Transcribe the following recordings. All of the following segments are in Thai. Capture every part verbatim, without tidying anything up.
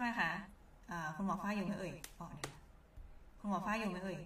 ฝ้ายคะคุณหมอฝ้ายอยู่ไหมเอ่ยอ๋อเดี๋ยวคุณหมอฝ้ายอยู่ไหมเอ่ย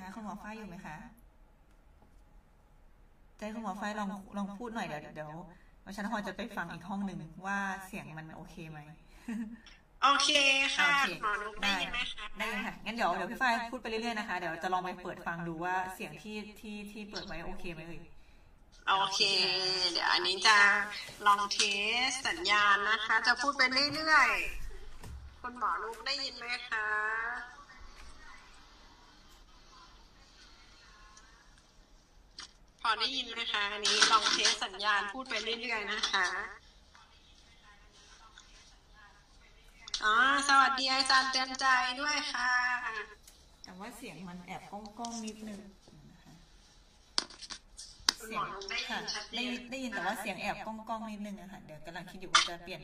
ค่ะคุณหมอฝ้ายอยู่ไหมคะใจคุณหมอฝ้ายลองลองพูดหน่อยเดี๋ยวเดี๋ยวว่าฉันพอจะไปฟังอีกห้องหนึ่งว่าเสียงมันโอเคไหมโอเคค่ะหมอนุ๊กได้ยินไหมคะได้ค่ะงั้นเดี๋ยวเดี๋ยวพี่ฝ้ายพูดไปเรื่อยๆนะคะเดี๋ยวจะลองไปเปิดฟังดูว่าเสียงที่ที่ที่เปิดไว้โอเคไหมเอ่ยโอเคเดี๋ยวอันนี้จะลองเทสสัญญาณนะคะจะพูดไปเรื่อยๆคุณหมอนุ๊กได้ยินไหมคะพอได้ยินไหมคะอันนี้ลองเทสสัญญาณพูดไปเรื่อยๆนะคะอ๋อสวัสดีอาจารย์เตือนใจด้วยค่ะแต่ว่าเสียงมันแอบก้องๆนิดนึงเสียงค่ะได้ได้ยินแต่ว่าเสียงแอบก้องๆนิดนึงอะค่ะเดี๋ยวกำลังคิดอยู่ว่าจะเปลี่ยน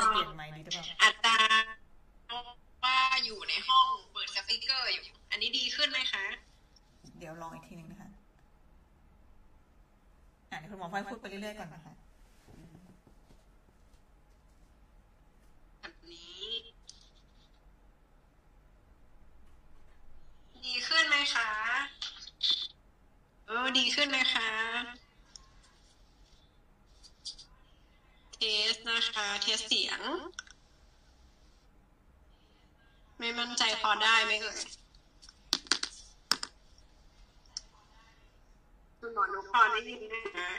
จะเปลี่ยนไมค์ดีหรือเปล่าอาจารย์ว่าอยู่ในห้องเปิดสปีกเกอร์อยู่อันนี้ดีขึ้นไหมคะเดี๋ยวลองอีกทีนึงนะคะคุณหมอฝ้ายพูดไปเรื่อยๆก่อนนะคะแบบนี้ดีขึ้นไหมคะเออดีขึ้นไหมคะเทสนะคะเทสเสียงไม่มั่นใจพอได้ไหมเอ่ยคุณหมอนุ๊กพอได้ยินนะคะ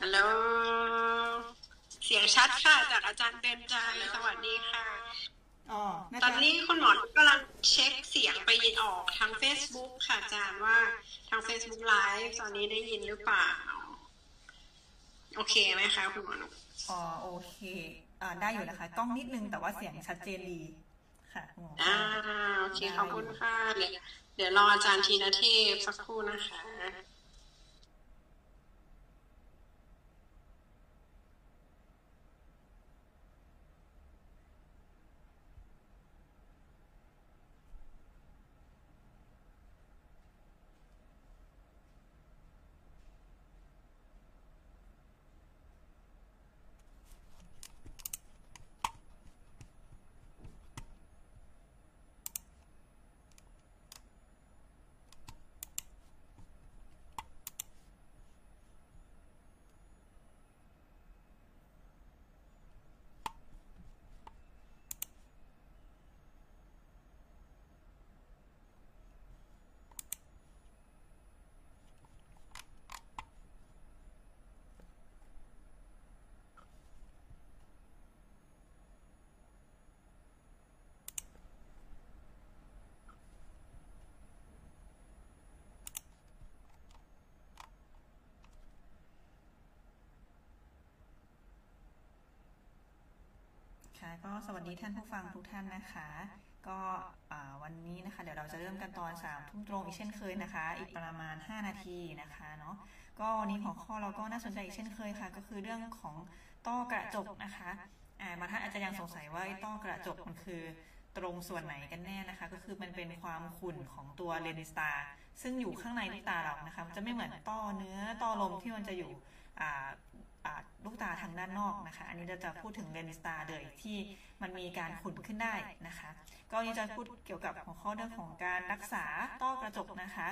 ฮัลโหลเสียงชัดค่ะจากอาจารย์เตือนใจสวัสดีค่ะอ๋อตอนนี้คุณหมอนุ๊กกำลังเช็คเสียงไปยินออกทาง Facebook ค่ะอาจารย์ว่าทาง Facebook Live ตอนนี้ได้ยินหรือเปล่าโอเคไหมคะคุณหมอนุ๊กอ๋อโอเคอ่าได้อยู่นะคะกล้องนิดนึงแต่ว่าเสียงชัดเจนดีค่ะอ่าโอเคขอบคุณค่ะเดี๋ยวเดี๋ยวรออาจารย์ธีรเทพสักครู่นะคะก็สวัสดีท่านผู้ฟังทุกท่านนะคะก็วันนี้นะคะเดี๋ยวเราจะเริ่มกันตอนสามทุ่มตรงอีกเช่นเคยนะคะอีกประมาณห้านาทีนะคะเนาะก็วันนี้หัวข้อเราก็น่าสนใจอีกเช่นเคยค่ะก็คือเรื่องของต้อกระจกนะคะอ่าบางท่านอาจจะยังสงสัยว่าต้อกระจกมันคือตรงส่วนไหนกันแน่นะคะก็คือมันเป็นความขุ่นของตัวเลนส์ตาซึ่งอยู่ข้างในลูกตาเรานะคะมันจะไม่เหมือนต้อเนื้อต้อลมที่มันจะอยู่ ลูกตาทางด้านนอกนะคะอันนี้เราจะพูดถึงเลนส์ตาเลยที่มันมีการขุ่นขึ้นได้นะคะก็นี้จะพูดเกี่ยวกับหัวข้อเรื่องของการรักษาต้อกระจกนะคะ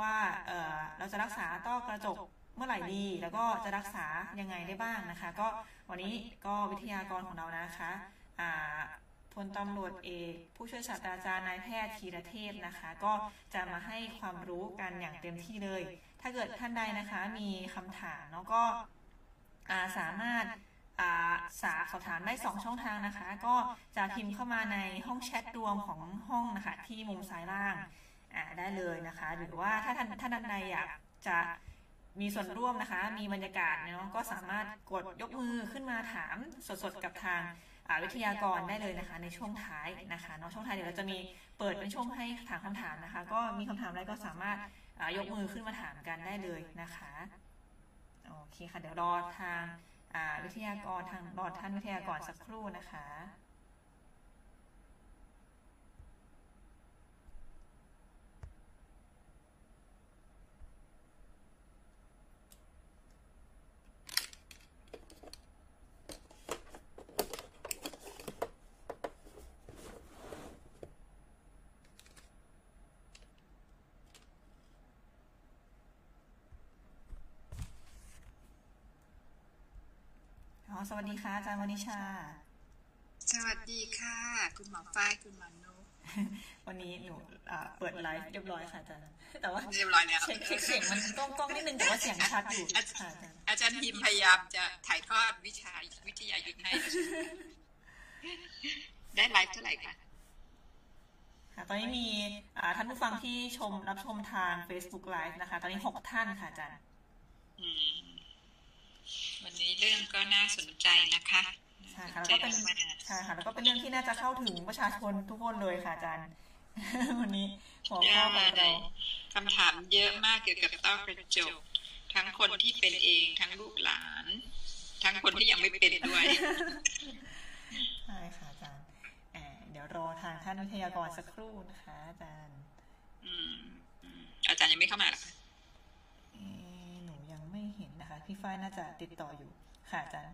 ว่าเออเราจะรักษาต้อกระจกเมื่อไหร่ดีแล้วก็จะรักษายังไงได้บ้างนะคะก็วันนี้ก็วิทยากรของเรานะคะพลตำรวจเอกผู้ช่วยศาสตราจารย์นายแพทย์ธีรเทพนะคะก็จะมาให้ความรู้กันอย่างเต็มที่เลยถ้าเกิดท่านใดนะคะมีคำถามเนาะก็สามารถสาสอบถามได้สองช่องทางนะคะก็จะพิมพ์เข้ามาในห้องแชทรวมของห้องนะคะที่มุมซ้ายล่างได้เลยนะคะหรือว่าถ้าท่านท่านใดอยากจะมีส่วนร่วมนะคะมีบรรยากาศเนาะก็สามารถกดยกมือขึ้นมาถามสดๆกับทางวิทยากรได้เลยนะคะในช่วงท้ายนะคะเนาะช่วงท้ายเดี๋ยวเราจะมีเปิดเป็นช่วงให้ถามคำถามนะคะก็มีคำถามอะไรก็สามารถยกมือขึ้นมาถามกันได้เลยนะคะโอเคค่ะเดี๋ยวรอทางวิทยากรทางรอท่านวิทยากรสักครู่นะคะสวัสดีค่ะอาจารย์วณิชาสวัสดีค่ะคุณหมอฝ้ายคุณหมอนุ๊กวันนี้หนูเปิดไลฟ์เรียบร้อยค่ะอาจารย์แต่ว่าเรียบร้อยแล้วเช็คเสียงมันก้องก้องนิดนึงแต่ว่าเสียงชัดอยู่อาจารย์พิมพยายามจะถ่ายทอดวิชาวิทยายุทธให้ได้ไลฟ์เท่าไหร่คะตอนนี้มีท่านผู้ฟังที่ชมรับชมทาง Facebook Live นะคะตอนนี้หกท่านค่ะอาจารย์วันนี้เรื่องก็น่าสนใจนะคะใช่ค่ะแล้วก็เป็นใช่ค่ะแล้วก็เป็นเรื่องที่น่าจะเข้าถึงประชาชนทุกคนเลยค่ะอาจารย์วันนี้หัวข้อของเราคำถามเยอะมากเกี่ยวกับต้อกระจกทั้งคนที่เป็นเองทั้งลูกหลานทั้งคนที่ยังไม่เป็นด้วยใช่ค่ะอาจารย์เดี๋ยวรอทางท่านวิทยากรสักครู่นะคะอาจารย์อาจารย์ยังไม่เข้ามาหรอพี่ฝ้ายน่าจะติดต่ออยู่ค่ะอาจารย์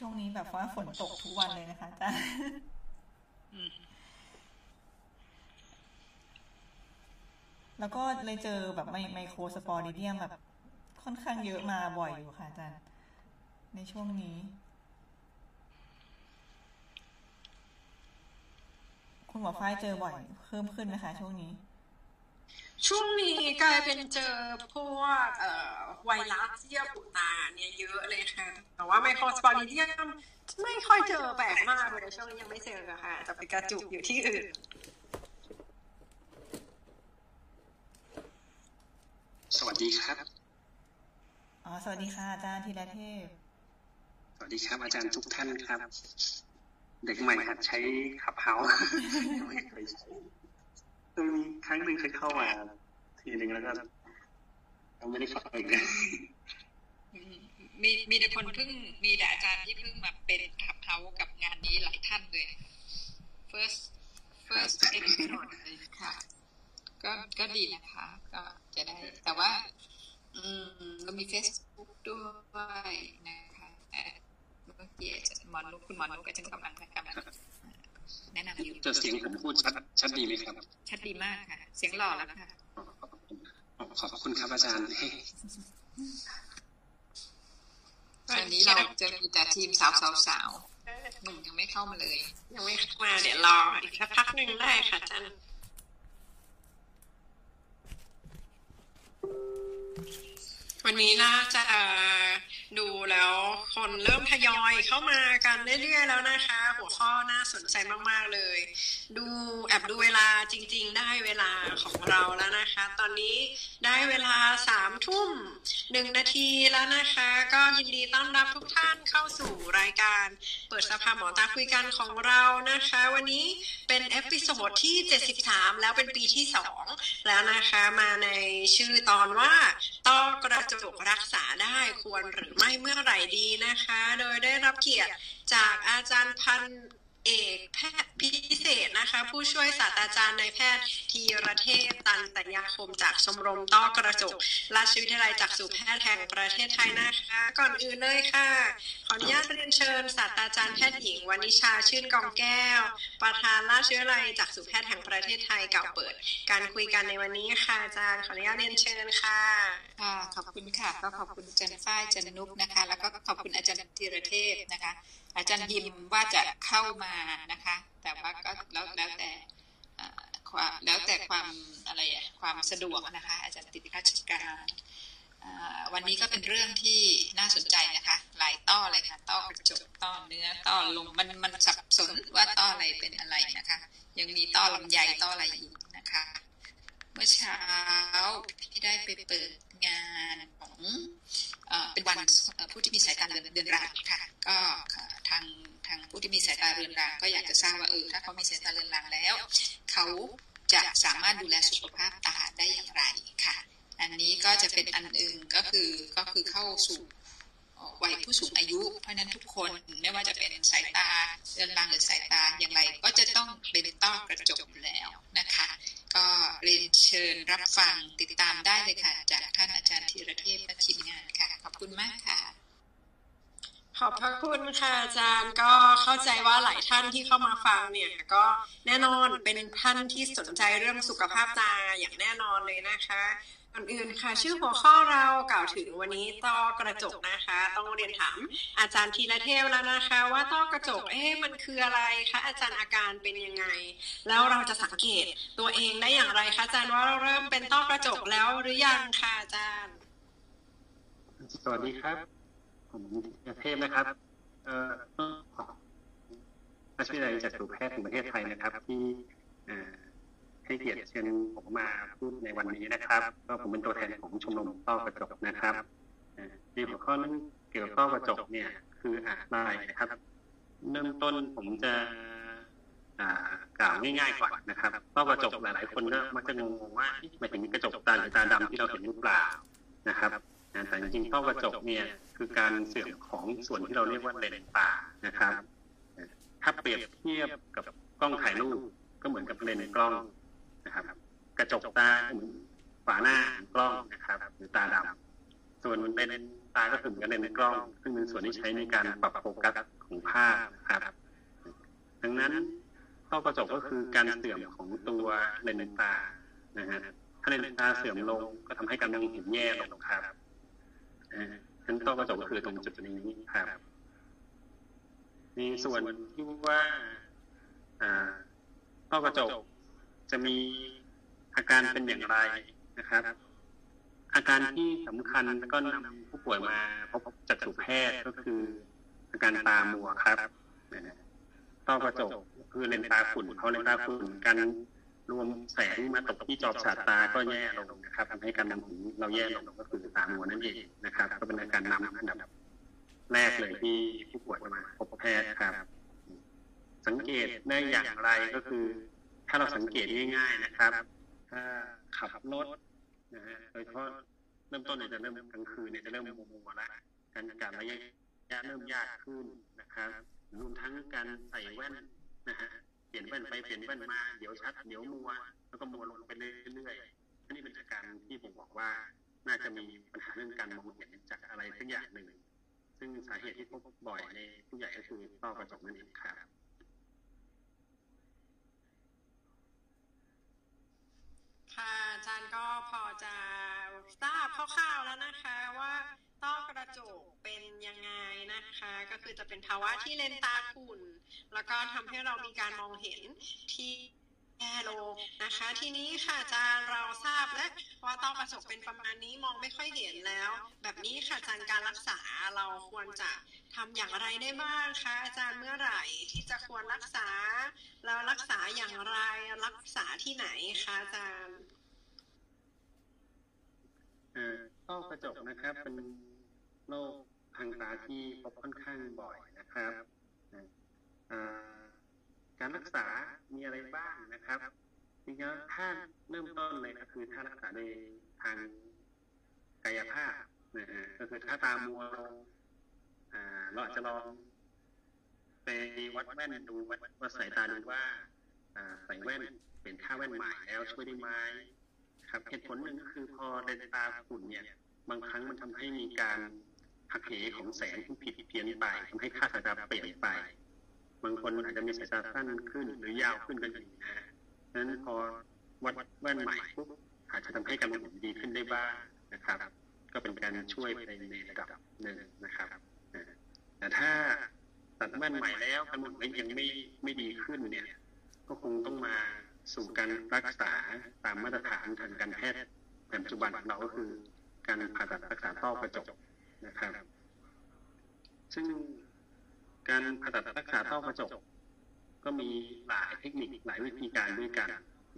ช่วงนี้แบบว่าฝนตกทุกวันเลยนะคะอาจารย์แล้วก็เลยเจอแบบไมโครสปอริเดียมแบบค่อนข้างเยอะมาบ่อยอยู่ค่ะอาจารย์ในช่วงนี้คุณหมอฝ้ายเจอบ่อยเพิ่มขึ้นไหมคะช่วงนี้ช่วงนี้กลายเป็นเจอพวกไวรัสเยื่อบุตาเนี่ยเยอะเลยค่ะแต่ว่าไมโครสปอริเดียมไม่ค่อยเจอแปลกมากเลยช่วงนี้ยังไม่เจอค่ะจะไปกระจุกอยู่ที่อื่นสวัสดีครับอ๋อสวัสดีค่ะอาจารย์ธีรเทพสวัสดีครับอาจารย์ทุกท่านครับเด็กใหม่หัดใช้ขับเฮาไม่เคยใช้มีครั้งหนึ่งเคยเข้ามาทีหนึ่งแล้วก็เราไม่ได้เข้าอีกเลยมีมีแต่คนเพิ่งมีแต่อาจารย์ที่เพิ่งมาเป็นขับเฮากับงานนี้หลายท่านเลย first first episode เลยค่ะก็ก็ดีนะคะก็จะได้แต่ว่าอืมเรามี Facebook ด้วยนะคะเมื่อกี้มอนุคุณมอนุก็จะกำลังกำลังแนะนำอยู่จะเสียงผมพูดชัดชัดดีไหมครับชัดดีมากค่ะเสียงหล่อแล้วค่ะขอบคุณครับอาจารย์ตอนนี้เราเจอแต่ทีมสาวสาวสาวหนุ่มยังไม่เข้ามาเลยยังไม่เข้ามาเดี๋ยวรออีกสักพักหนึ่งได้ค่ะอาจารย์วันนี้น่าจะ ดูแล้วคนเริ่มทยอยเข้ามากันเรื่อยๆแล้วนะคะหัวข้อน่าสนใจมากๆเลยดูแอบดูเวลาจริงๆได้เวลาของเราแล้วนะคะตอนนี้ได้เวลาสามทุ่มหนึ่งนาทีแล้วนะคะก็ยินดีต้อนรับทุกท่านเข้าสู่รายการเปิดสภาหมอตาคุยกันของเรานะคะวันนี้เป็นเอพิโซดที่เจ็ดสิบสามแล้วเป็นปีที่สองแล้วนะคะมาในชื่อตอนว่าต้อกระจกรักษาได้ควรหรือไม่เมื่อไหร่ดีนะคะโดยได้รับเกียรติจากอาจารย์พันเอกแพทย์พิเศษนะคะผู้ช่วยศาสตราจารย์นายแพทย์ธีรเทพตันตยาคมจากชมรมต้อกระจกราชวิทยาลัยจักษุแพทย์แห่งประเทศไทยนะคะก่อนอื่นเลยค่ะขออนุญาตเรียนเชิญศาสตราจารย์แพทย์หญิงวณิชาชื่นกองแก้วประธานราชวิทยาลัยจักษุแพทย์แห่งประเทศไทยกล่าวเปิดการคุยกันในวันนี้ค่ะอาจารย์ขออนุญาตเรียนเชิญค่ะค่ะขอบคุณค่ะก็ขอบคุณจันฝ้ายจันนุบนะคะแล้วก็ขอบคุณอาจารย์ธีรเทพนะคะอาจารย์ยิมว่าจะเข้ามานะคะแต่ว่าก็แล้วแล้วแต่แล้วแต่ความอะไรอ่ะความสะดวกนะคะอาจารย์ติดราชการวันนี้ก็เป็นเรื่องที่น่าสนใจนะคะหลายต้อเลยค่ะต้อกระจกต้อเนื้อต้อลมมันมันสับสนว่าต้ออะไรเป็นอะไรนะคะยังมีต้อลำไยต้ออะไรอีกนะคะเมื่อเช้าพี่ได้ไปเปิดงานของเป็นวันผู้ที่มีสายตาเรือนรางค่ะก็ทางทางผู้ที่มีสายตาเรือนรางก็อยากจะทราบว่าเออถ้าเขามีสายตาเรือนรางแล้วเขาจะสามารถดูแลสุขภาพตาได้อย่างไรค่ะอันนี้ก็จะเป็นอันอื่นก็คือก็คือเข้าสู่วัยผู้สูงอายุเพราะนั้นทุกคนไม่ว่าจะเป็นสายตาเรือนรางหรือสายตาอย่างไรก็จะต้องเป็นต้อกระจกแล้วนะคะก็เรียนเชิญรับฟังติดตามได้เลยค่ะจากท่านอาจารย์ธีรเทพและทีมงานค่ะขอบคุณมากค่ะขอบพระคุณค่ะอาจารย์ก็เข้าใจว่าหลายท่านที่เข้ามาฟังเนี่ยก็แน่นอนเป็นท่านที่สนใจเรื่องสุขภาพตาอย่างแน่นอนเลยนะคะก่อนอื่นค่ะชื่อหัวข้อเรากล่าวถึงวันนี้ต้อกระจกนะคะต้องเรียนถามอาจารย์ธีรเทพแล้วนะคะว่าต้อกระจกเอ๊ะมันคืออะไรคะอาจารย์อาการเป็นยังไงแล้วเราจะสังเกตตัวเองได้อย่างไรคะอาจารย์ว่าเราเริ่มเป็นต้อกระจกแล้วหรือยังคะอาจารย์สวัสดีครับผมธีรเทพนะครับเอ่ออาชีพวิทยาลัยจักษุแพทย์แห่งประเทศไทยนะครับที่เอ่อให้เกียรติเชิญผมมาพูดในวันนี้นะครับก็ผมเป็นตัวแทนของชมรมต้อกระจกนะครับในหัวข้อนั้นเกี่ยวกับต้อกระจกเนี่ยคืออะไรนะครับเริ่มต้นผมจะกล่าวง่ายๆก่อนนะครับต้อกระจกหลายๆคนก็มักจะงงว่าหมายถึงกระจกตาหรือตาดำที่เราเห็นหรือเปล่านะครับแต่จริงๆต้อกระจกเนี่ยคือการเสื่อมของส่วนที่เราเรียกว่าเลนส์ตานะครับถ้าเปรียบเทียบกับกล้องถ่ายรูปก็เหมือนกับเลนส์กล้องนะครับกระจกตาเหมือนฝาหน้ากล้องนะครับหรือตาดำส่วนเลนส์ตาก็คือเหมือนกับเลนส์กล้องซึ่งเป็นส่วนที่ใช้ในการปรับโฟกัสของภาพนะครับดังนั้นต้อกระจกก็คือการเสื่อมของตัวเลนส์ตานะฮะถ้าเลนส์ตาเสื่อมลงก็ทำให้การมองเห็นแย่ลงครับชั้นต้อกระจกก็คือตรงจุดนี้ครับมีส่วนที่ว่าต้อกระจกจะมีอาการเป็นอย่างไรนะครับอาการที่สำคัญแล้วก็นำผู้ป่วยมาพบจักษุแพทย์ก็คืออาการตามัวครับต้อกระจกคือเลนส์ตาขุ่นเขาเลนส์ตาขุ่นการรวมแสงมาตกที่จอประสาทตาก็แย่ลงนะครับทำให้การมองเห็นเราแย่ลงก็คือตามัวนั่นเองนะครับก็เป็นอาการนำอันดับแรกเลยที่ผู้ป่วยมาพบแพทย์ครับสังเกตได้อย่างไรก็คือถ้าเราสังเกตง่ายๆนะครับถ้าขับรถนะฮะโดยเฉพาะเริ่มต้นเนี่ยจะเริ่มกลางคืนเนี่ยจะเริ่มมัวแล้วการการระยะเริ่มยากขึ้นนะครับรวมทั้งการใส่แว่นนะฮะเปลี่ยนแว่นไปเปลี่ยนแว่นมาเดี๋ยวชัดเดี๋ยวมัวแล้วก็มัวลงไปเรื่อยๆนี่เป็นอาการที่ผมบอกว่าน่าจะมีปัญหาเรื่องการมองเห็นจากอะไรสักอย่างหนึ่งซึ่งสาเหตุที่พบบ่อยในผู้ใหญ่ก็คือต้อกระจกนั่นเองครับค่ะอาจารย์ก็พอจะทราบคร่าวๆแล้วนะคะว่าต้อกระจกเป็นยังไงนะคะก็คือจะเป็นภาวะที่เลนส์ตาขุ่นแล้วก็ทำให้เรามีการมองเห็นที่แย่ลงนะคะทีนี้ค่ะอาจารย์เราทราบและว่าต้อ ประสบเป็นประมาณนี้มองไม่ค่อยเห็นแล้วแบบนี้ค่ะอาจารย์การรักษาเราควรจะทำอย่างไรได้บ้างคะอาจารย์เมื่อไหร่ที่จะควรรักษาแล้วรักษาอย่างไรรักษาที่ไหนคะอาจารย์เอ่อต้อกระจกนะครับเป็นโรคทางตาที่พบค่อนข้างบ่อยนะครับการรักษามีอะไรบ้างนะครับจริงๆถ้าเริ่มต้นเลยก็คือถ้ารักษาในทางกายภาพนะฮะก็คือถ้าตามัวเราอาจจะลองไปวัดแว่นดูวัดสายตาดูว่าใส่แว่นเป็นค่าแว่นใหม่แล้วช่วยได้ไหมครับเหตุผลหนึ่งก็คือพอเลนส์ตาฝุ่นเนี่ยบางครั้งมันทำให้มีการหักเหของแสงที่ผิดเพี้ยนไปทำให้ค่าสายตาเปลี่ยนไปบางคนอาจจะมีสายตาสั้นขึ้นหรือยาวขึ้นกันอีกนะนั้นพอวัดแว่นใหม่ปุ๊บอาจจะทำให้การมองเห็นดีขึ้นได้บ้างนะครับก็เป็นการช่วยในระดับหนึ่งนะครับแต่ถ้าตัดแว่นใหม่แล้วการมองเห็นยังไม่ไม่ดีขึ้นเนี่ยก็คงต้องมาสู่การรักษาตามมาตรฐานทางการแพทย์ปัจจุบันของเราก็คือการผ่าตัดรักษาต้อกระจกนะครับซึ่งการผ่าตัดรักษาต้อกระจกก็มีหลายเทคนิคหลายวิธีการด้วยกัน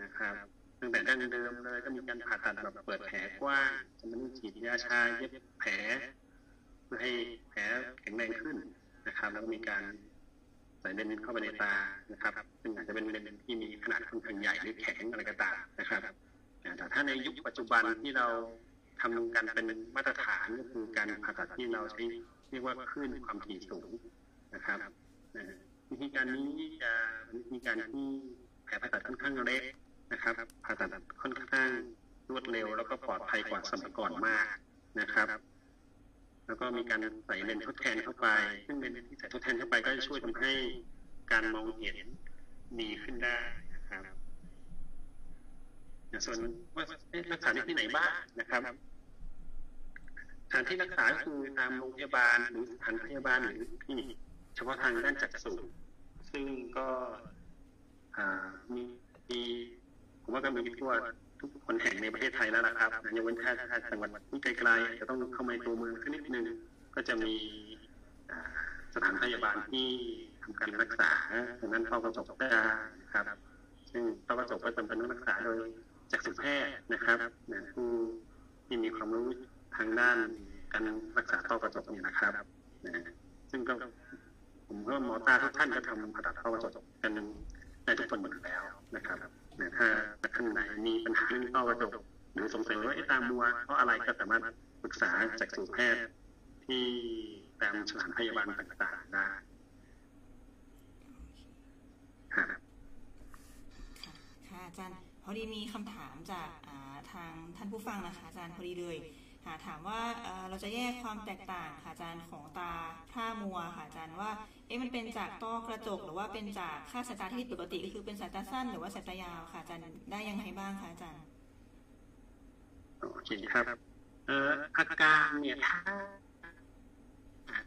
นะครับตั้งแต่ดั้งเดิมเลยก็มีการผ่าตัดแบบเปิดแผลกว้างจำนวนฉีดยาชาเย็บแผลเพื่อให้แผลแข็งแรงขึ้นนะครับแล้วก็มีการใส่เลนส์เข้าไปในตานะครับซึ่งอาจจะเป็นเลนส์ที่มีขนาดค่อนข้างใหญ่หรือแข็งอะไรก็ตามนะครับแต่ถ้าในยุคปัจจุบันที่เราทำกันเป็นมาตรฐานก็คือการผ่าตัดที่เราใช้เรียกว่าคลื่นความถี่สูงนะครับวิธีการนี้จะวิธีการที่แผลผ่าตัดค่อนข้างเล็กนะครับผ่าตัดค่อนข้างรวดเร็วแล้วก็ปลอดภัยกว่าสมัยก่อนมากนะครับแล้วก็มีการใส่เลนส์ทดแทนเข้าไปซึ่งเลนส์ที่ใส่ทดแทนเข้าไปก็จะช่วยทำให้การมองเห็นดีขึ้นได้นะครับส่วนว่ารักษาที่ไหนบ้างนะครับสถานที่รักษาคือตามโรงพยาบาลหรือสถานพยาบาลหรือที่เฉพาะทางด้านจักษุซึ่งก็มีมีผมว่าก็มีทั่วทุกคนแห่งในประเทศไทยแล้วนะครับยกเว้นแค่จังหวัดที่ไกลๆจะต้องเข้ามาตัวเมืองขึ้นนิดนึงก็จะมีสถานพยาบาลที่ทำการรักษาดังนั้นต้อกระจกได้นะครับซึ่งต้อกระจกก็จำเป็นต้องรักษาโดยจักษุแพทย์นะครับผู้ที่มีความรู้ทางด้านการรักษาต้อกระจกนี่นะครับซึ่งก็ผมว่าหมอตาทุกท่านก็ทำผ่าตัดต้อกระจกกันได้ทุกคนหมดแล้วนะครับถ้าท่านไหนมีปัญหาเรื่องต้อกระจกหรือสงสัยว่าไอ้ตามัวเพราะอะไรก็สามารถปรึกษาจักษุแพทย์ที่ตามสถานพยาบาลต่างๆได้ค่ะค่ะอาจารย์พอดีมีคำถามจากทางท่านผู้ฟังนะคะอาจารย์พอดีเลยค่ะถามว่าเราจะแยกความแตกต่างค่ะอาจารย์ของตาพร่ามัวค่ะอาจารย์ว่าเอ๊ะมันเป็นจากต้อกระจกหรือว่าเป็นจากค่าสายตาที่ปกติคือเป็นสายตาสั้นหรือว่าสายตายาวค่ะอาจารย์ได้ยังไงบ้างคะอาจารย์โอเคครับเอ่ออาการเนี่ยถ้า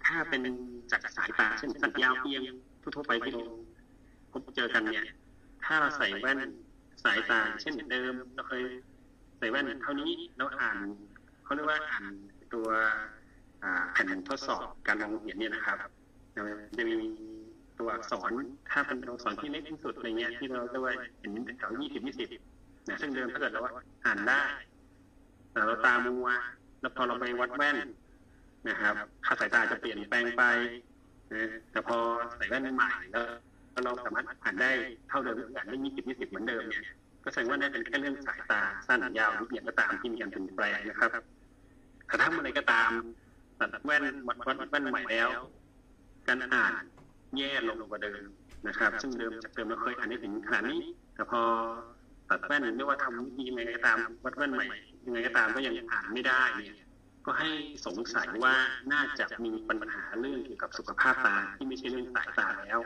ถ้าเป็นจากสายตาเช่นสั้นยาวเพียงทั่วไปที่เราพบเจอกันเนี่ยถ้าเราใส่แว่นสายตาเช่นเดิมเราเคยใส่แว่นเท่านี้แล้วอ่านเขาเรียกว่าอ่านตัวแผ่นทดสอบการมองเห็นเนี่ยนะครับจะมีตัวอักษรถ้าเป็นตัวอักษรที่เล็กที่สุดอะไรเงี้ยที่เราเรียกว่าเห็นแถวยี่สิบยี่สิบนะซึ่งเดิมถ้าเกิดเราอ่านได้แต่เราตามัวแล้วพอเราไปวัดแว่นนะครับค่าสายตาจะเปลี่ยนแปลงไปแต่พอใส่แว่นใหม่แล้วเราสามารถอ่านได้เท่าเดิมอ่านได้ยี่สิบยี่สิบเหมือนเดิมเนี่ยก็แสดงว่านั่นเป็นแค่เรื่องสายตาสั้นยาวหรือเปลี่ยนก็ตามที่มีการเปลี่ยนแปลงนะครับแต่ถ้าอะไรก็ตามตัดแว่นวัดวัดแว่นใหม่แล้วการอ่านแย่ลงกว่าเดิมนะครับซึ่งเดิมจากเดิมเราเคยอ่านได้ถึงขนาดนี้แต่พอตัดแว่นไม่ว่าทำวิธีอะไรก็ตามวัดแว่นใหม่ยังไงก็ตามก็ยังอ่านไม่ได้เนี่ยก็ให้สงสัยว่าน่าจะมีปัญหาเรื่องเกี่ยวกับสุขภาพตาที่ไม่ใช่เรื่องสายตาแล้ว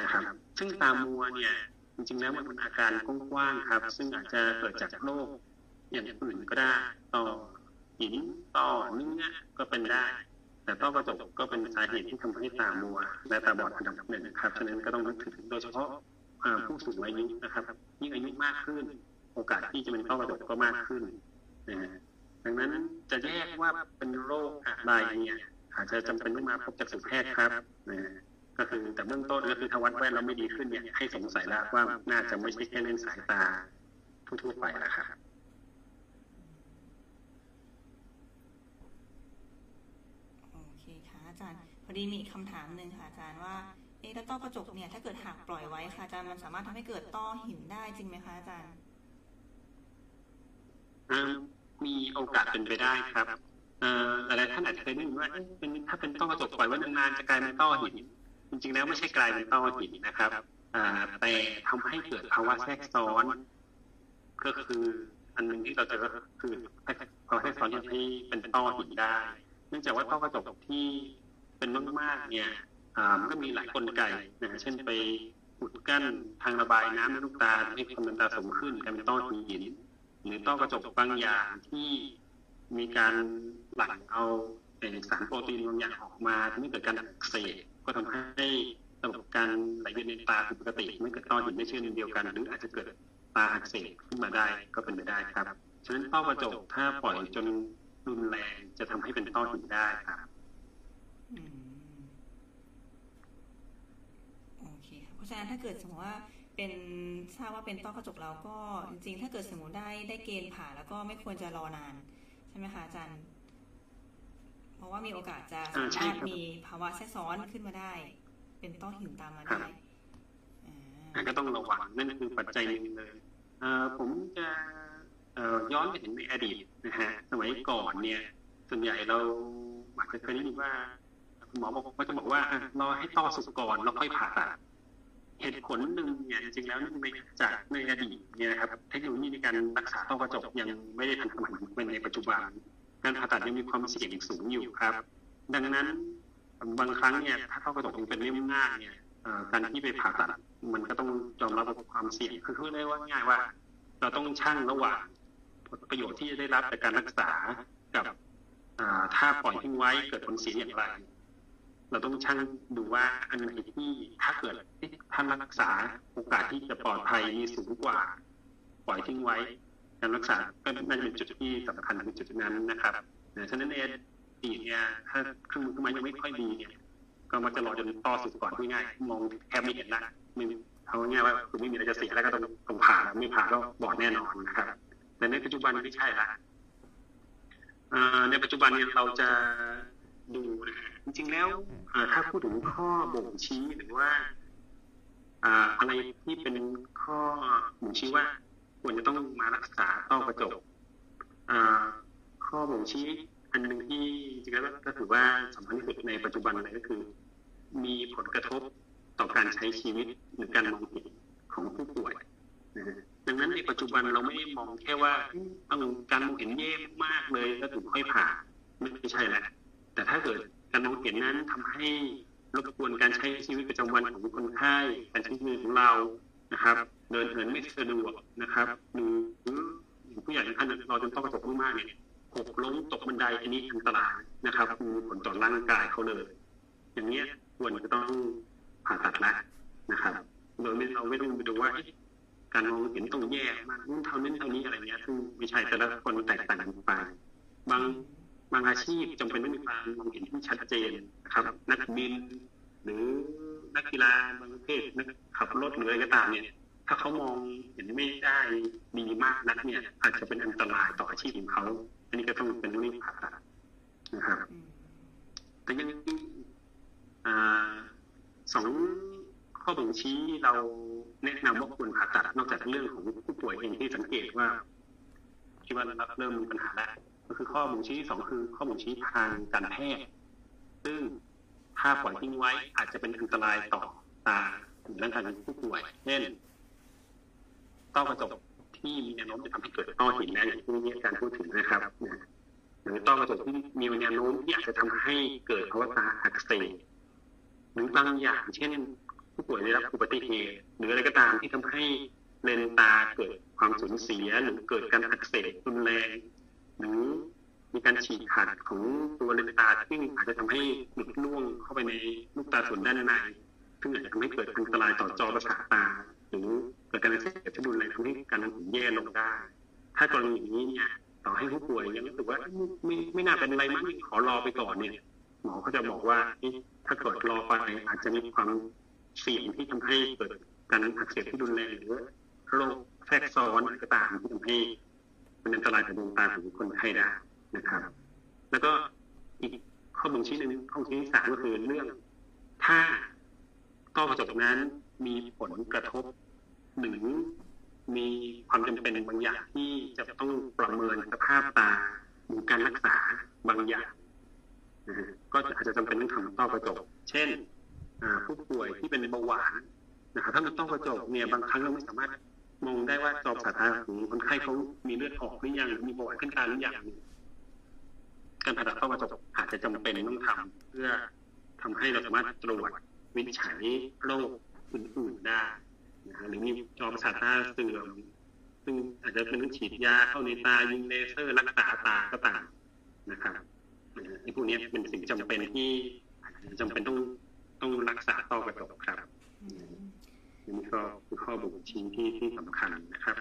นะครับซึ่งตามัวเนี่ยจริงๆแล้วมันเป็นอาการกว้างๆครับซึ่งอาจจะเกิดจากโรคอย่างอื่นก็ได้ต่อหินต่อเนื้อก็เป็นได้แต่ต้อกระจกก็เป็นสาเหตุที่ทำให้ตามัวและตาบอดอันดับหนึ่งครับฉะนั้นก็ต้องนึกถึงโดยเฉพาะผู้สูงอายุนะครับยิ่งอายุมากขึ้นโอกาสที่จะเป็นต้อกระจกก็มากขึ้น นะฮะดังนั้นจะแยกว่าเป็นโรคอะไรเนี่ยอาจจะจำเป็นต้องมาพบจักษุแพทย์ครับนะก็คือแต่เบื้องต้นก็คือถ้าวัดแว่นเราไม่ดีขึ้นเนี่ยให้สงสัยแล้วว่าน่าจะไม่ใช่แค่เรื่องสายตาทั่วๆไปนะครับโอเคค่ะอาจารย์พอดีมีคำถามหนึ่งค่ะอาจารย์ว่าเอ๊ะแล้วต้อกระจกเนี่ยถ้าเกิดหากปล่อยไว้ค่ะอาจารย์มันสามารถทำให้เกิดต้อหินได้จริงไหมคะอาจารย์มีโอกาสเป็นไปได้ครับอะไรท่านอาจจะเคยนึกว่าเป็นถ้าเป็นต้อกระจกปล่อยไว้นานๆจะกลายเป็นต้อหินจริงๆแล้วไม่ใช่กลายเป็นต้อหินนะครับแต่ทำให้เกิดภาวะแทรกซ้อนก็คืออันนึงที่เราจะก็คือภาวะแทรกซ้อนที่เป็นต้อหินได้เนื่องจากว่าต้อกระจกที่เป็นมากๆเนี่ยมันก็มีหลายกลไกนะเช่นไปอุดกั้นทางระบายน้ำในลูกตาให้ความดันตาสูงขึ้นกลายเป็นต้อหินหรือต้อกระจกบางอย่างที่มีการหลั่งเอาสารโปรตีนบางอย่างออกมาทำให้เกิดการอักเสบก็ทำให้ระบบการไหลเวียนในตาผิดปกติไม่เกิดต้อหินในเชื้อเดียวกันหรืออาจจะเกิดตาอักเสบขึ้นมาได้ก็เป็นไปได้ครับฉะนั้นต้อกระจกถ้าปล่อยจนรุนแรงจะทำให้เป็นต้อหินได้ครับโอเคค่ะเพราะฉะนั้นถ้าเกิดสมมติว่าเป็นทราบว่าเป็นต้อกระจกเราก็จริงๆถ้าเกิดสมมติได้ได้เกณฑ์ผ่าแล้วก็ไม่ควรจะรอนานใช่ไหมคะอาจารย์เพราะว่ามีโอกาสจะสามารถมีภาวะแทรกซ้อนขึ้นมาได้เป็นต้อหินตามมาได้ก็ต้องระวังนั่นคือปัจจัยหนึ่งเลยผมจะย้อนไปถึงในอดีตนะฮะสมัยก่อนเนี่ยส่วนใหญ่เราอาจจะเคยได้ยินว่าหมอบอกว่าจะบอกว่ารอให้ต้อสุกก่อนแล้วค่อยผ่าตัดเหตุผลหนึ่งเนี่ยจริงๆแล้วในจากในอดีตเนี่ยครับเทคโนโลยีในการรักษาต้อกระจกยังไม่ได้ทันสมัยเหมือนในปัจจุบันการผ่าตัดยังมีความเสี่ยงสูงอยู่ครับดังนั้นบางครั้งเนี่ยถ้าต้อกระจกยังเป็นไม่ง่ายเนี่ยการที่ไปผ่าตัดมันก็ต้องยอมรับความเสี่ยงคือพูดได้ว่าง่ายว่าเราต้องชั่งระหว่างผลประโยชน์ที่จะได้รับจากการรักษากับถ้าปล่อยทิ้งไว้เกิดผลเสียอย่างไรเราต้องชั่งดูว่าอันไหนที่ถ้าเกิดท่านรักษาโอกาสที่จะปลอดภัยมีสูงกว่าปล่อยทิ้งไว้การรักษาก็น่าจะเป็นจุดที่สำคัญในจุดนั้นนะครับฉะนั้นในอดีตเนี่ยถ้าเครื่องมือขึ้นมายังไม่ค่อยดีเนี่ยก็มักจะรอจนต้อสุกก่อนง่ายๆมองแทบไม่เห็นละไม่เอาง่ายว่าคือไม่มีอะไรจะเสียแล้วก็ต้องต้องผ่าแล้วไม่ผ่าก็บอดแน่นอนนะครับแต่ในปัจจุบันไม่ใช่ละในปัจจุบันเนี่ยเราจะดูนะจริงๆแล้วถ้าพูดถึงข้อบ่งชี้หรือว่าอะไรที่เป็นข้อบ่งชี้ว่าควรจะต้องมารักษาต้อกระจกข้อบ่งชี้อันหนึ่งที่จริงๆแล้วก็ถือว่าสำคัญที่สุดในปัจจุบันเลยก็คือมีผลกระทบต่อการใช้ชีวิตหรือการมองเห็นของผู้ป่วยดังนั้นในปัจจุบันเราไม่ได้มองแค่ว่าการมองเห็นแย่มากเลยแล้วถึงค่อยผ่าไม่ใช่แล้วแต่ถ้าเกิดการมองเห็นนั้นทำให้รบกวนการใช้ชีวิตประจำวันของคนไข้การใช้ชีวิตของเรานะครับเดินเหินไม่สะดวกนะครับหรือผู้ใหญ่ท่านเราจนต้องประสบมากๆเนี่ยหกล้มตกบันไดอันนี้อันตรายนะครับมีผลต่อร่างกายเขาเลยอย่างเงี้ยควรจะต้องผ่าตัดแล้วนะครับโดยไม่เราไม่ต้องไปดูว่าการมองเห็นตรงแย่มากนู่นเท่านี้เท่านี้อะไรเงี้ยซึ่งไม่ใช่แต่ละคนแตกต่างกันไปบางบางอาชีพจำเป็นต้องมีการมองเห็นที่ชัดเจนนะครับนักบินหรือนักกีฬาบางประเภทนักขับรถหรืออะไรก็ตามเนี่ยถ้าเขามองเห็นไม่ได้ดีมากนักเนี่ยอาจจะเป็นอันตรายต่ออาชีพของเขาอันนี้ก็ต้องเป็นเรื่องผ่าตัดนะครับแต่ยังสองข้อบ่งชี้เราแนะนำว่าควรผ่าตัดนอกจากเรื่องของผู้ป่วยเองที่สังเกตว่าคิดว่าเริ่มมีปัญหาแล้วก็คือข้อบ่งชี้ที่สองคือข้อบ่งชี้ทางการแพทย์ซึ่งถ้าปล่อยทิ้งไว้อาจจะเป็นอันตรายต่อตาหรือร่างกายของผู้ป่วยเช่นต้อกระจกที่มีแนวโน้มจะทำให้เกิดต้อหินนะอย่างที่มีการพูดถึงนะครับหรือต้อกระจกที่มีแนวโน้มที่อาจจะทำให้เกิดภาวะตาอักเสบหรือบางอย่างเช่นผู้ป่วยได้รับอุบัติเหตุหรืออะไรก็ตามที่ทำให้เลนตาเกิดความสูญเสียหรือเกิดการอักเสบรุนแรงหรือมีการฉีกขาดของตัวเลนตาซึ่งอาจจะทำให้หลุดล่วงเข้าไปในลูกตาส่วนด้านในซึ่งอาจจะทำให้เกิดอันตรายต่อจอประสาทตาหรือเกิดการอักเสบที่รุนแรงทำให้การมองเห็นแย่ลงได้ถ้ากรณีนี้เนี่ย ต่อให้ผู้ป่วยยังรู้สึกว่าไม่ไม่น่าเป็นอะไรมั้งขอรอไปก่อนเนี่ยหมอก็จะบอกว่าถ้าเกิดรอไปอาจจะมีความเสี่ยงที่ทำให้เกิดการอักเสบที่รุนแรงหรือโรคแทรกซ้อนก็ตามที่ทำให้เป็นอันตรายต่อดวงตาของคนไข้ได้นะครับแล้วก็อีกข้อบ่งชี้หนึ่งข้อชี้ที่สามก็คือเรื่องถ้าก้อกระจกนั้นมีผลกระทบหรือมีความจำเป็นบางอย่างที่จะต้องประเมินสภาพตาหรือการรักษาบางอย่างก็อาจจะจำเป็นต้องทำต้อกระจกเช่นผู้ป่วยที่เป็นเบาหวานนะครับถ้ามีต้อกระจกเนี่ยบางครั้งเราไม่สามารถมองได้ว่าจอประสาทตาของคนไข้เขามีเลือดออกหรือยังมีเบาหวานขึ้นตาหรือยังการผ่าตัดต้อกระจกอาจจะจำเป็นต้องทำเพื่อทำให้เราสามารถตรวจวินิจฉัยโรคอื่นๆได้หรือมีจอประสาทตาเสื่อมซึ่งอาจจะเป็นต้องฉีดยาเข้าในตายิงเลเซอร์รักษาตาก็ตามนะครับไอ้พวกนี้เป็นสิ่งจำเป็นที่จำเป็นต้องต้องรักษาต้อกระจกครับนี่ก็คือข้อบ่งชี้ที่ที่สำคัญนะครับ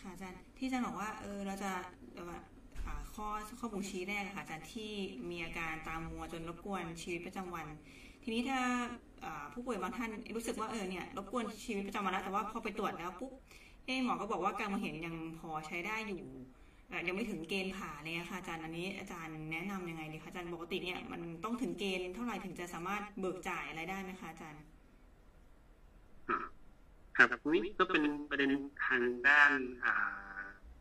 ค่ะอาจารย์ที่อาจารย์บอกว่าเออเราจะข้อข้อบ่งชี้แรกค่ะอาจารย์ที่มีอาการตามัวจนรบกวนชีวิตประจำวันทีนี้ถ้าผู้ป่วยบางท่านรู้สึกว่าเออเนี่ยรบกวนชีวิตประจำวันแล้วแต่ว่าพอไปตรวจแล้วปุ๊บเออหมอก็บอกว่าการมองเห็นยังพอใช้ได้อยู่ยังไม่ถึงเกณฑ์ผ่าเลยค่ะอาจารย์อันนี้อาจารย์แนะนำยังไงดีคะอาจารย์ปกติเนี่ยมันต้องถึงเกณฑ์เท่าไหร่ถึงจะสามารถเบิกจ่ายอะไรได้ไหมคะอาจารย์ครับนี่ก็เป็นประเด็นทางด้าน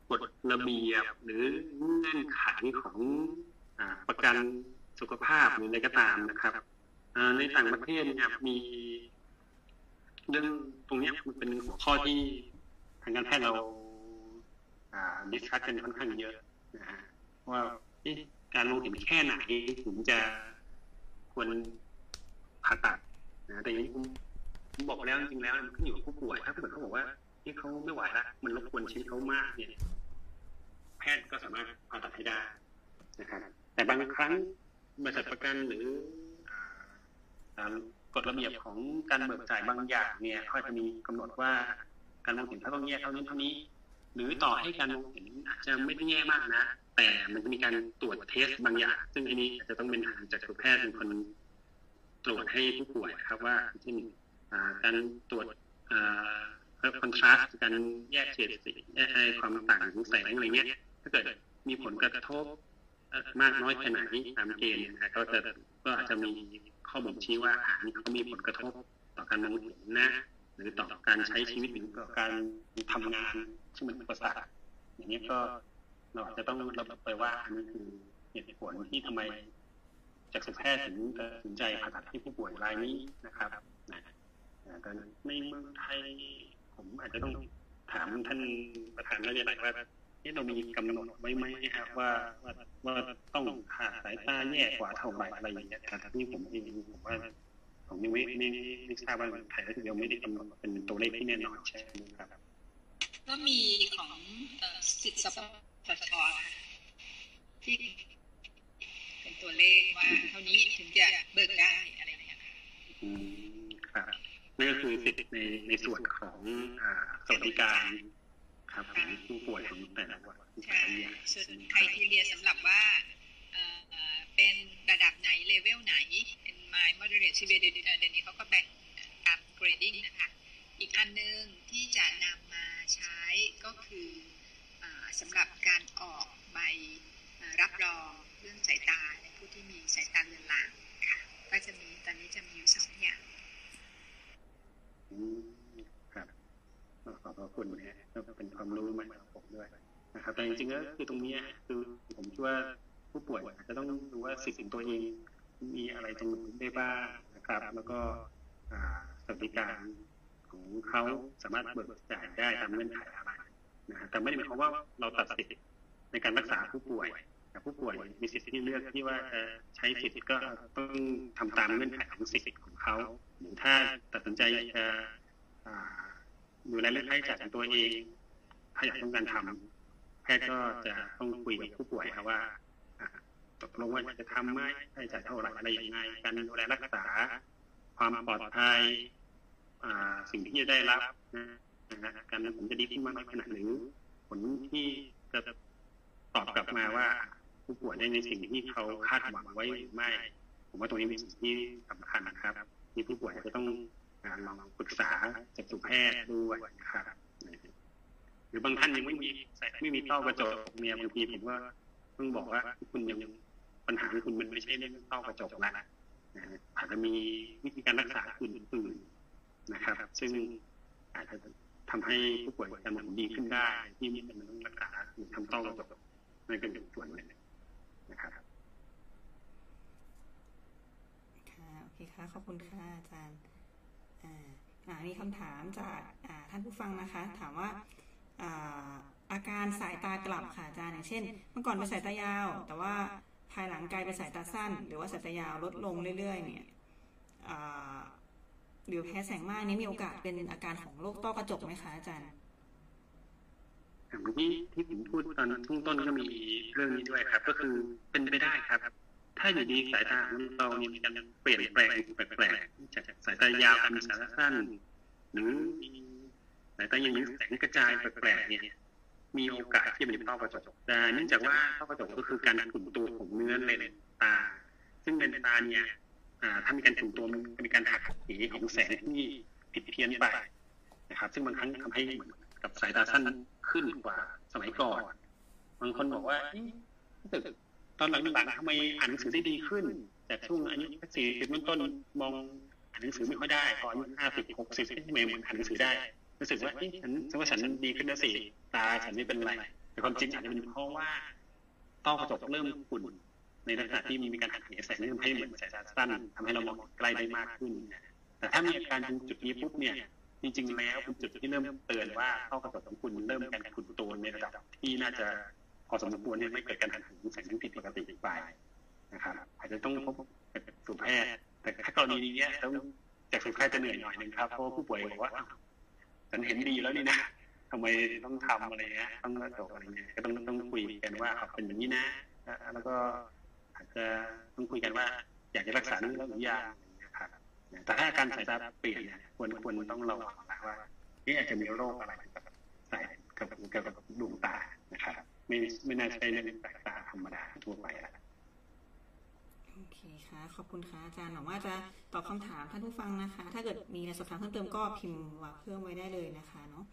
กฎระเบียบหรือเงื่อนไขของประกันสุขภาพหรืออะไรก็ตามนะครับในต่างประเทศเนี่ยมีเรื่องตรงนี้มันเป็นหัวข้อที่ทางการแพทย์เราดิสคัสกันค่อนข้างเยอะนะฮะว่าการมองเห็นแค่ไหนถึงจะควรผ่าตัดนะแต่อย่างที่ผมบอกแล้วจริงๆแล้วมันขึ้นอยู่กับผู้ป่วยถ้าเกิดเขาบอกว่าที่เขาไม่ไหวแล้วมันรบกวนชีวิตเขามากเนี่ยแพทย์ก็สามารถผ่าตัดให้ได้นะครับแต่บางครั้งบริษัทประกันหรือกฎระเบียบของการเบิกจ่ายบางอย่างเนี่ยเขาจะมีกำหนดว่าการมองเห็นต้องแยกเท่านั้นเท่านี้หรือต่อให้การมองเห็นอาจจะไม่ได้แย่มากนะแต่มันจะมีการตรวจเทสบางอย่างซึ่งอันนี้อาจจะต้องเป็นทางจักษุแพทย์เป็นคนตรวจให้ผู้ป่วยครับว่าเช่นการตรวจคอนทราสต์การแยกเฉดสีแยกความต่างของแสงอะไรเงี้ยถ้าเกิดมีผลกระทบมากน้อยแค่ไหนตามเกณฑ์นะก็จะก็อาจจะมีข้อบ่งชี้ว่าอาหารเขามีผลกระทบต่อการมองเห็นนะหรือต่อการใช้ชีวิตหรือต่อการทำงานที่มันประสาทอย่างนี้ก็เราอาจจะต้องระบุไปว่าอันนี้คือเหตุผลที่ทำไมจักษุแพทย์ถึงตัดสินใจผ่าตัดให้ผู้ป่วยรายนี้นะครับนะแต่ในเมืองไทยผมอาจจะต้องถามท่านประธานแล้วเนี่ยว่าที่เรามีกำหนดไว้ไหมครับว่าว่าต้องผ่าสายตาแย่กว่าเท่าไหร่อะไรอย่างเงี้ยแต่ที่ผมเองผมว่าผมยังไม่ไม่ไม่ทราบว่าไทยเราไม่ได้กำหนดเป็นตัวเลขที่แน่นอนใช่ไหมครับก็มีของสิทธิสปสชที่เป็นตัวเลขว่าเท่านี้ถึงจะเบิกได้อะไรอย่างเงี้ยอืมครับนั่นก็คือสิทธิในในส่วนของสวัสดิการครับผู้ป่วยของแต่ละวันใช่ส่วนไครทีเรียสำหรับว่าเป็นระดับไหนเลเวลไหนเป็น mild moderate severe เดี๋ยวนี้เขาก็แบ่งตาม grading นะคะอีกอันนึงที่จะนำมาใช้ก็คือสำหรับการออกใบรับรองเรื่องสายตาในผู้ที่มีสายตาเรือนรางค่ะก็จะมีตอนนี้จะมีอยู่สองอย่างขอบพระคุณนะก็เป็นความรู้ใหม่ของผมด้วยนะครับแต่จริงๆก็คือตรงนี้คือผมคิดว่าผู้ป่วยอาจจะต้องดูว่าสิทธิ์ของตัวเองมีอะไรตรงนี้ได้บ้างนะครับแล้วก็สวัสดิการของเขาสามารถเบิกจ่ายได้ตามเงื่อนไขอะไรนะแต่ไม่ได้หมายความว่าเราตัดสิทธิ์ในการรักษาผู้ป่วยแต่ผู้ป่วยมีสิทธิ์ที่เลือกที่ว่าจะใช้สิทธิ์ก็ต้องทำตามเงื่อนไขของสิทธิ์ของเขาหรือถ้าตัดสินใจจะอยู่ในเรื่องค่าใช้จ่ายของตัวเองถ้าอยากต้องการทำแพทย์ก็จะต้องคุยกับผู้ป่วยครับว่าตกลงว่าจะทำไหมค่าใช้จ่ายเท่าไหร่อะไรยังไงการดูแลรักษาความปลอดภัยสิ่งที่จะได้รับการผลจะดีขึ้นมากน้อยขนาดไหนผลที่จะ ผู้ป่วยได้ในสิ่งที่เขาคาดหวังไว้หรือไม่ผมว่าตรงนี้เป็นสิ่งที่สำคัญนะครับที่ผู้ป่วยจะต้องลองปรึกษาจักษุแพทย์ด้วยครับหรือบางท่านยังไม่มีไม่มีต้อกระจกเนี่ยบางทีผมว่าเพิ่งบอกว่าคุณยังปัญหาคุณมันไม่ใช่เรื่องต้อกระจกแล้วอาจจะมีวิธีการรักษาคุณอื่นๆนะครับซึ่งอาจจะทำให้ผู้ป่วยการหลังดีขึ้นได้ที่นี่มันต้องรักษาหรือทำต้อกระจกในกระดูกส่วนหนึ่งนะครับค่ะโอเคค่ะขอบคุณค่ะอาจารย์อ่าอ่ามีคำถามจากอ่าท่านผู้ฟังนะคะถามว่าอาการสายตากลับค่ะอาจารย์อย่างเช่นเมื่อก่อนเป็นสายตายาวแต่ว่าภายหลังกลายเป็นสายตาสั้นหรือว่าสายตายาวลดลงเรื่อยๆเนี่ยหรือแพ้แสงมากนี้มีโอกาสเป็นอาการของโรคต้อกระจกไหมคะอาจารย์ที่ที่ผมพูดตอนช่วงต้นก็มีเรื่องนี้ด้วยครับก็คือเป็นไปได้ครับถ้าอยู่ดีสายตาของเราเนี่ยมีการเปลี่ยนแปลงแปลกๆจากสายตายาวกลายเป็นสายตาสั้นหรือสายตาอย่างนี้แสงกระจายแปลกๆเนี่ยมีโอกาสที่จะเป็นต้อกระจกได้เนื่องจากว่าต้อกระจกก็คือการขุ่นตัวของเนื้อในเลนตาซึ่งเลนตาเนี่ยถ้ามีการขุ่นตัวมันเป็นการหักเหของแสงที่ผิดเพี้ยนไปนะครับซึ่งบางครั้งทำให้เหมือนกับสายตาสั้นขึ้นกว่าสมัยก่อนบางคนบอกว่าตอนหลังๆทำไมอ่านหนังสือได้ดีขึ้นแต่ช่วงอายุสี่สิบต้นๆมองอ่านหนังสือไม่ค่อยได้พออายุห้าสิบหกสิบทำไมอ่านหนังสือได้รู้สึกว่าฉันรู้สึกว่าฉันดีขึ้นแล้วสิตาฉันไม่เป็นไรแต่ความจริงอาจจะเป็นเพราะว่าต้อกระจกเริ่มขุ่นในลักษณะที่มีการหักเหแสงเริ่มให้เหมือนสายตาสั้นทำให้เรามองใกล้ได้มากขึ้นแต่ถ้ามีอาการจุดนี้ปุ๊บเนี่ยจริงๆแล้วเป็นจุดที่เริ่มเตือนว่าต้อกระจกของคุณเริ่มการขุ่นตัวในระดับที่น่าจะพอสมควรที่ไม่เกิดการหักเหแสงที่ผิดปกติไปนะครับอาจจะต้องพบกับจักษุแพทย์แต่ถ้ากรณีนี้ต้องจักษุแพทย์จะเหนื่อยหน่อยนึงครับเพราะผู้ป่วยบอกว่าฉันเห็นดีแล้วนี่นะทำไมต้องทำอะไรเงี้ยต้องกระจกอะไรเงี้ยก็ต้องต้องคุยกันว่าเป็นอย่างนี้นะแล้วก็อาจจะต้องคุยกันว่าอยากจะรักษาด้วยแล้วหรือยังนะครับแต่ถ้าการสายตาเปลี่ยนเนี่ยควรควรต้องระวังนะว่านี่อาจจะมีโรคอะไรกับสายกับเกี่ยวกับดวงตานะครับไม่ไม่น่าจะเป็นเรื่องสายตาธรรมดาทั่วไปแล้วโอเคค่ะขอบคุณค่ะอาจารย์หวังว่าจะตอบคำถามท่านผู้ฟังนะคะถ้าเกิดมีอะไรสอบถามเพิ่มเติมก็พิมพ์ว่าเพิ่มไว้ได้เลยนะคะเนาะ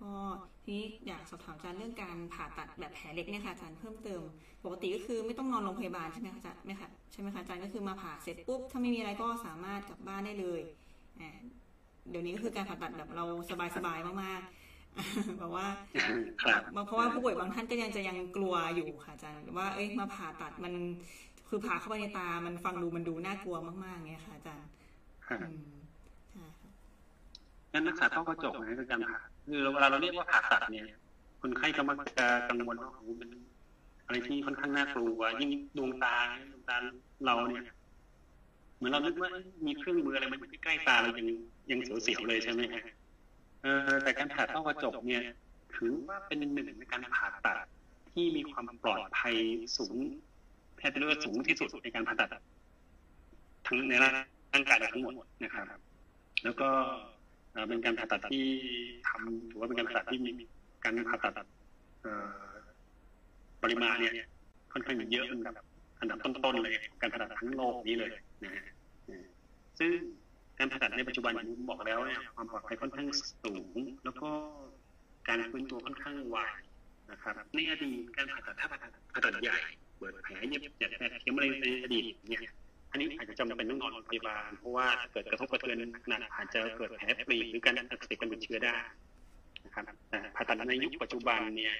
ก็ทีนี้อยากสอบถามอาจารย์เรื่องการผ่าตัดแบบแผลเล็กเนี่ยค่ะอาจารย์เพิ่มเติมปกติก็คือไม่ต้องนอนโรงพยาบาลใช่ไหมคะอาจารย์ไม่ค่ะใช่ไหมคะอาจารย์ก็คือมาผ่าเสร็จปุ๊บถ้าไม่มีอะไรก็สามารถกลับบ้านได้เลยเดี๋ยวนี้ก็คือการผ่าตัดแบบเราสบายๆมากๆแบบว่าเพราะว่าผู้ป่วยบางท่านก็ยังจะยังกลัวอยู่ค่ะอาจารย์ว่าเอ้ยมาผ่าตัดมันคือผ่าเข้าไปในตามันฟังดูมันดูน่ากลัวมากๆไงค่ะอาจารย์งั้นรักษาต้อกระจกนะอาจารย์ค่ะคือเวลาเราเรียกว่าผ่าตัดเนี่ยคนไข้ก็มักจะกังวลว่าเป็นอะไรที่ค่อนข้างน่ากลัวยิ่งดวงตาดวงตาเราเนี่ยเหมือนเราคิดว่ามีเครื่องมืออะไรมันใกล้ตาเรายังยังเสียวๆเลยใช่ไหมฮะเออแต่การผ่าต้อกระจกเนี่ยถือว่าเป็นหนึ่งในการผ่าตัดที่มีความปลอดภัยสูงแพทย์เลือดสูงที่สุดในการผ่าตัดทั้งในร่างกายทั้งหมดนะครับแล้วก็เป็นการผ่าตัดที่ทำถือว่าเป็นการผ่าตัดที่มีการผ่าตัดปริมาณเนี่ยค่อนข้างเยอะเป็นแบบอันดับต้นๆเลยการผ่าตัดทั้งโลกนี้เลยนะฮะซึ่งการผ่าตัดในปัจจุบันผมบอกแล้วเนี่ยความปลอดภัยค่อนข้างสูงแล้วก็การฟื้นตัวค่อนข้างไวนะครับในอดีตการผ่าตัดถ้าผ่าตัดใหญ่เปิดแผลเย็บจัดแผลเข็มอะไรในอดีตเนี่ยอันนี้อาจจะจำเป็นต้องนอนโรงพยาบาลเพราะว่าเกิดกระทบกระเทือนขนาดอาจจะเกิดแผลปลีหรือการอักเสบการติดเชื้อได้นะครับแต่ผ่าตัดในยุคปัจจุบันเนี่ย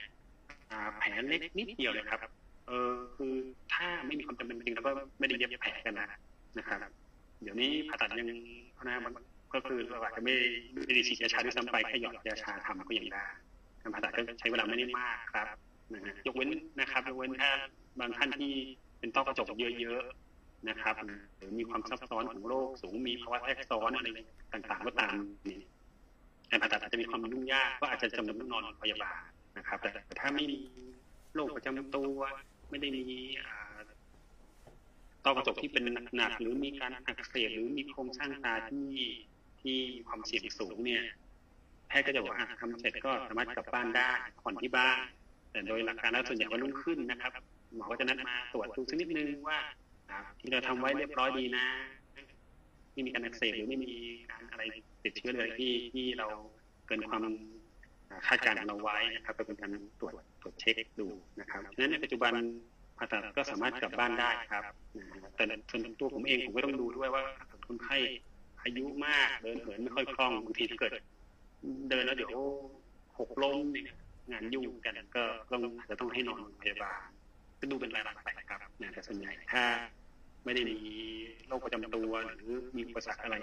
แผลเล็กนิดเดียวเลยครับเออคือถ้าไม่มีความจำเป็นจริงแล้วก็ไม่ได้เย็บแผลกันนะนะครับเดี๋ยวนี้ผ่าตัดยังเพราะนะมันก็คือเราอาจจะไม่ไม่ได้ฉีดยาชาด้วยซ้ำไปแค่หยอดยาชาทำก็ยังได้การผ่าตัดก็ใช้เวลาไม่ได้มากครับนะฮะยกเว้นนะครับยกเว้นถ้าบางท่านที่เป็นต้อกระจกเยอะๆนะครับหรือมีความซับซ้อนของโรคสูงมีภาวะแทรกซ้อนอะไรต่างๆก็ตามการผ่าตัดอาจจะมีความยุ่งยากก็อาจจะจำเป็นต้องนอนพยาบาลนะครับแต่ถ้าไม่มีโรคประจำตัวไม่ได้มีต้อกระจกที่เป็นหนักๆหรือมีการอักเสบหรือมีโครงสร้างตาที่ที่มีความเสี่ยงสูงเนี่ยแพทย์ก็จะบอกว่าทำเสร็จก็สามารถกลับบ้านได้ผ่อนที่บ้านแต่โดยหลักการแล้วส่วนใหญ่ว่ารุ่งขึ้นนะครับ หมอก็จะนัดมาตรวจดูสักนิดนึงว่าที่เราทำไว้เรียบร้อยดีนะไม่มีการอักเสบหรือไม่มีการอะไรติดเชื้อเลยที่ที่เราเกินความคาดการณ์เราไว้นะครับเป็นการตรวจตรวจเช็คดูนะครับฉะนั้นในปัจจุบันผ่าตัดก็สามารถกลับบ้านได้ครับแต่ส่วนตัวผมเองผมก็ต้องดูด้วยว่าคนไข้อายุมากเดินเหินไม่ค่อยคล่องบางทีถ้าเกิดเดินแล้วเดี๋ยวหกล้มงานยุ่งกันก็ต้องอาจจะต้องให้นอนโรงพยาบาลก็ดูเป็นรายละเอียดไปครับแต่ส่วนใหญ่ถ้าไม่ได้มีโรคประจำตัวหรือมีอุปสรรคอะไร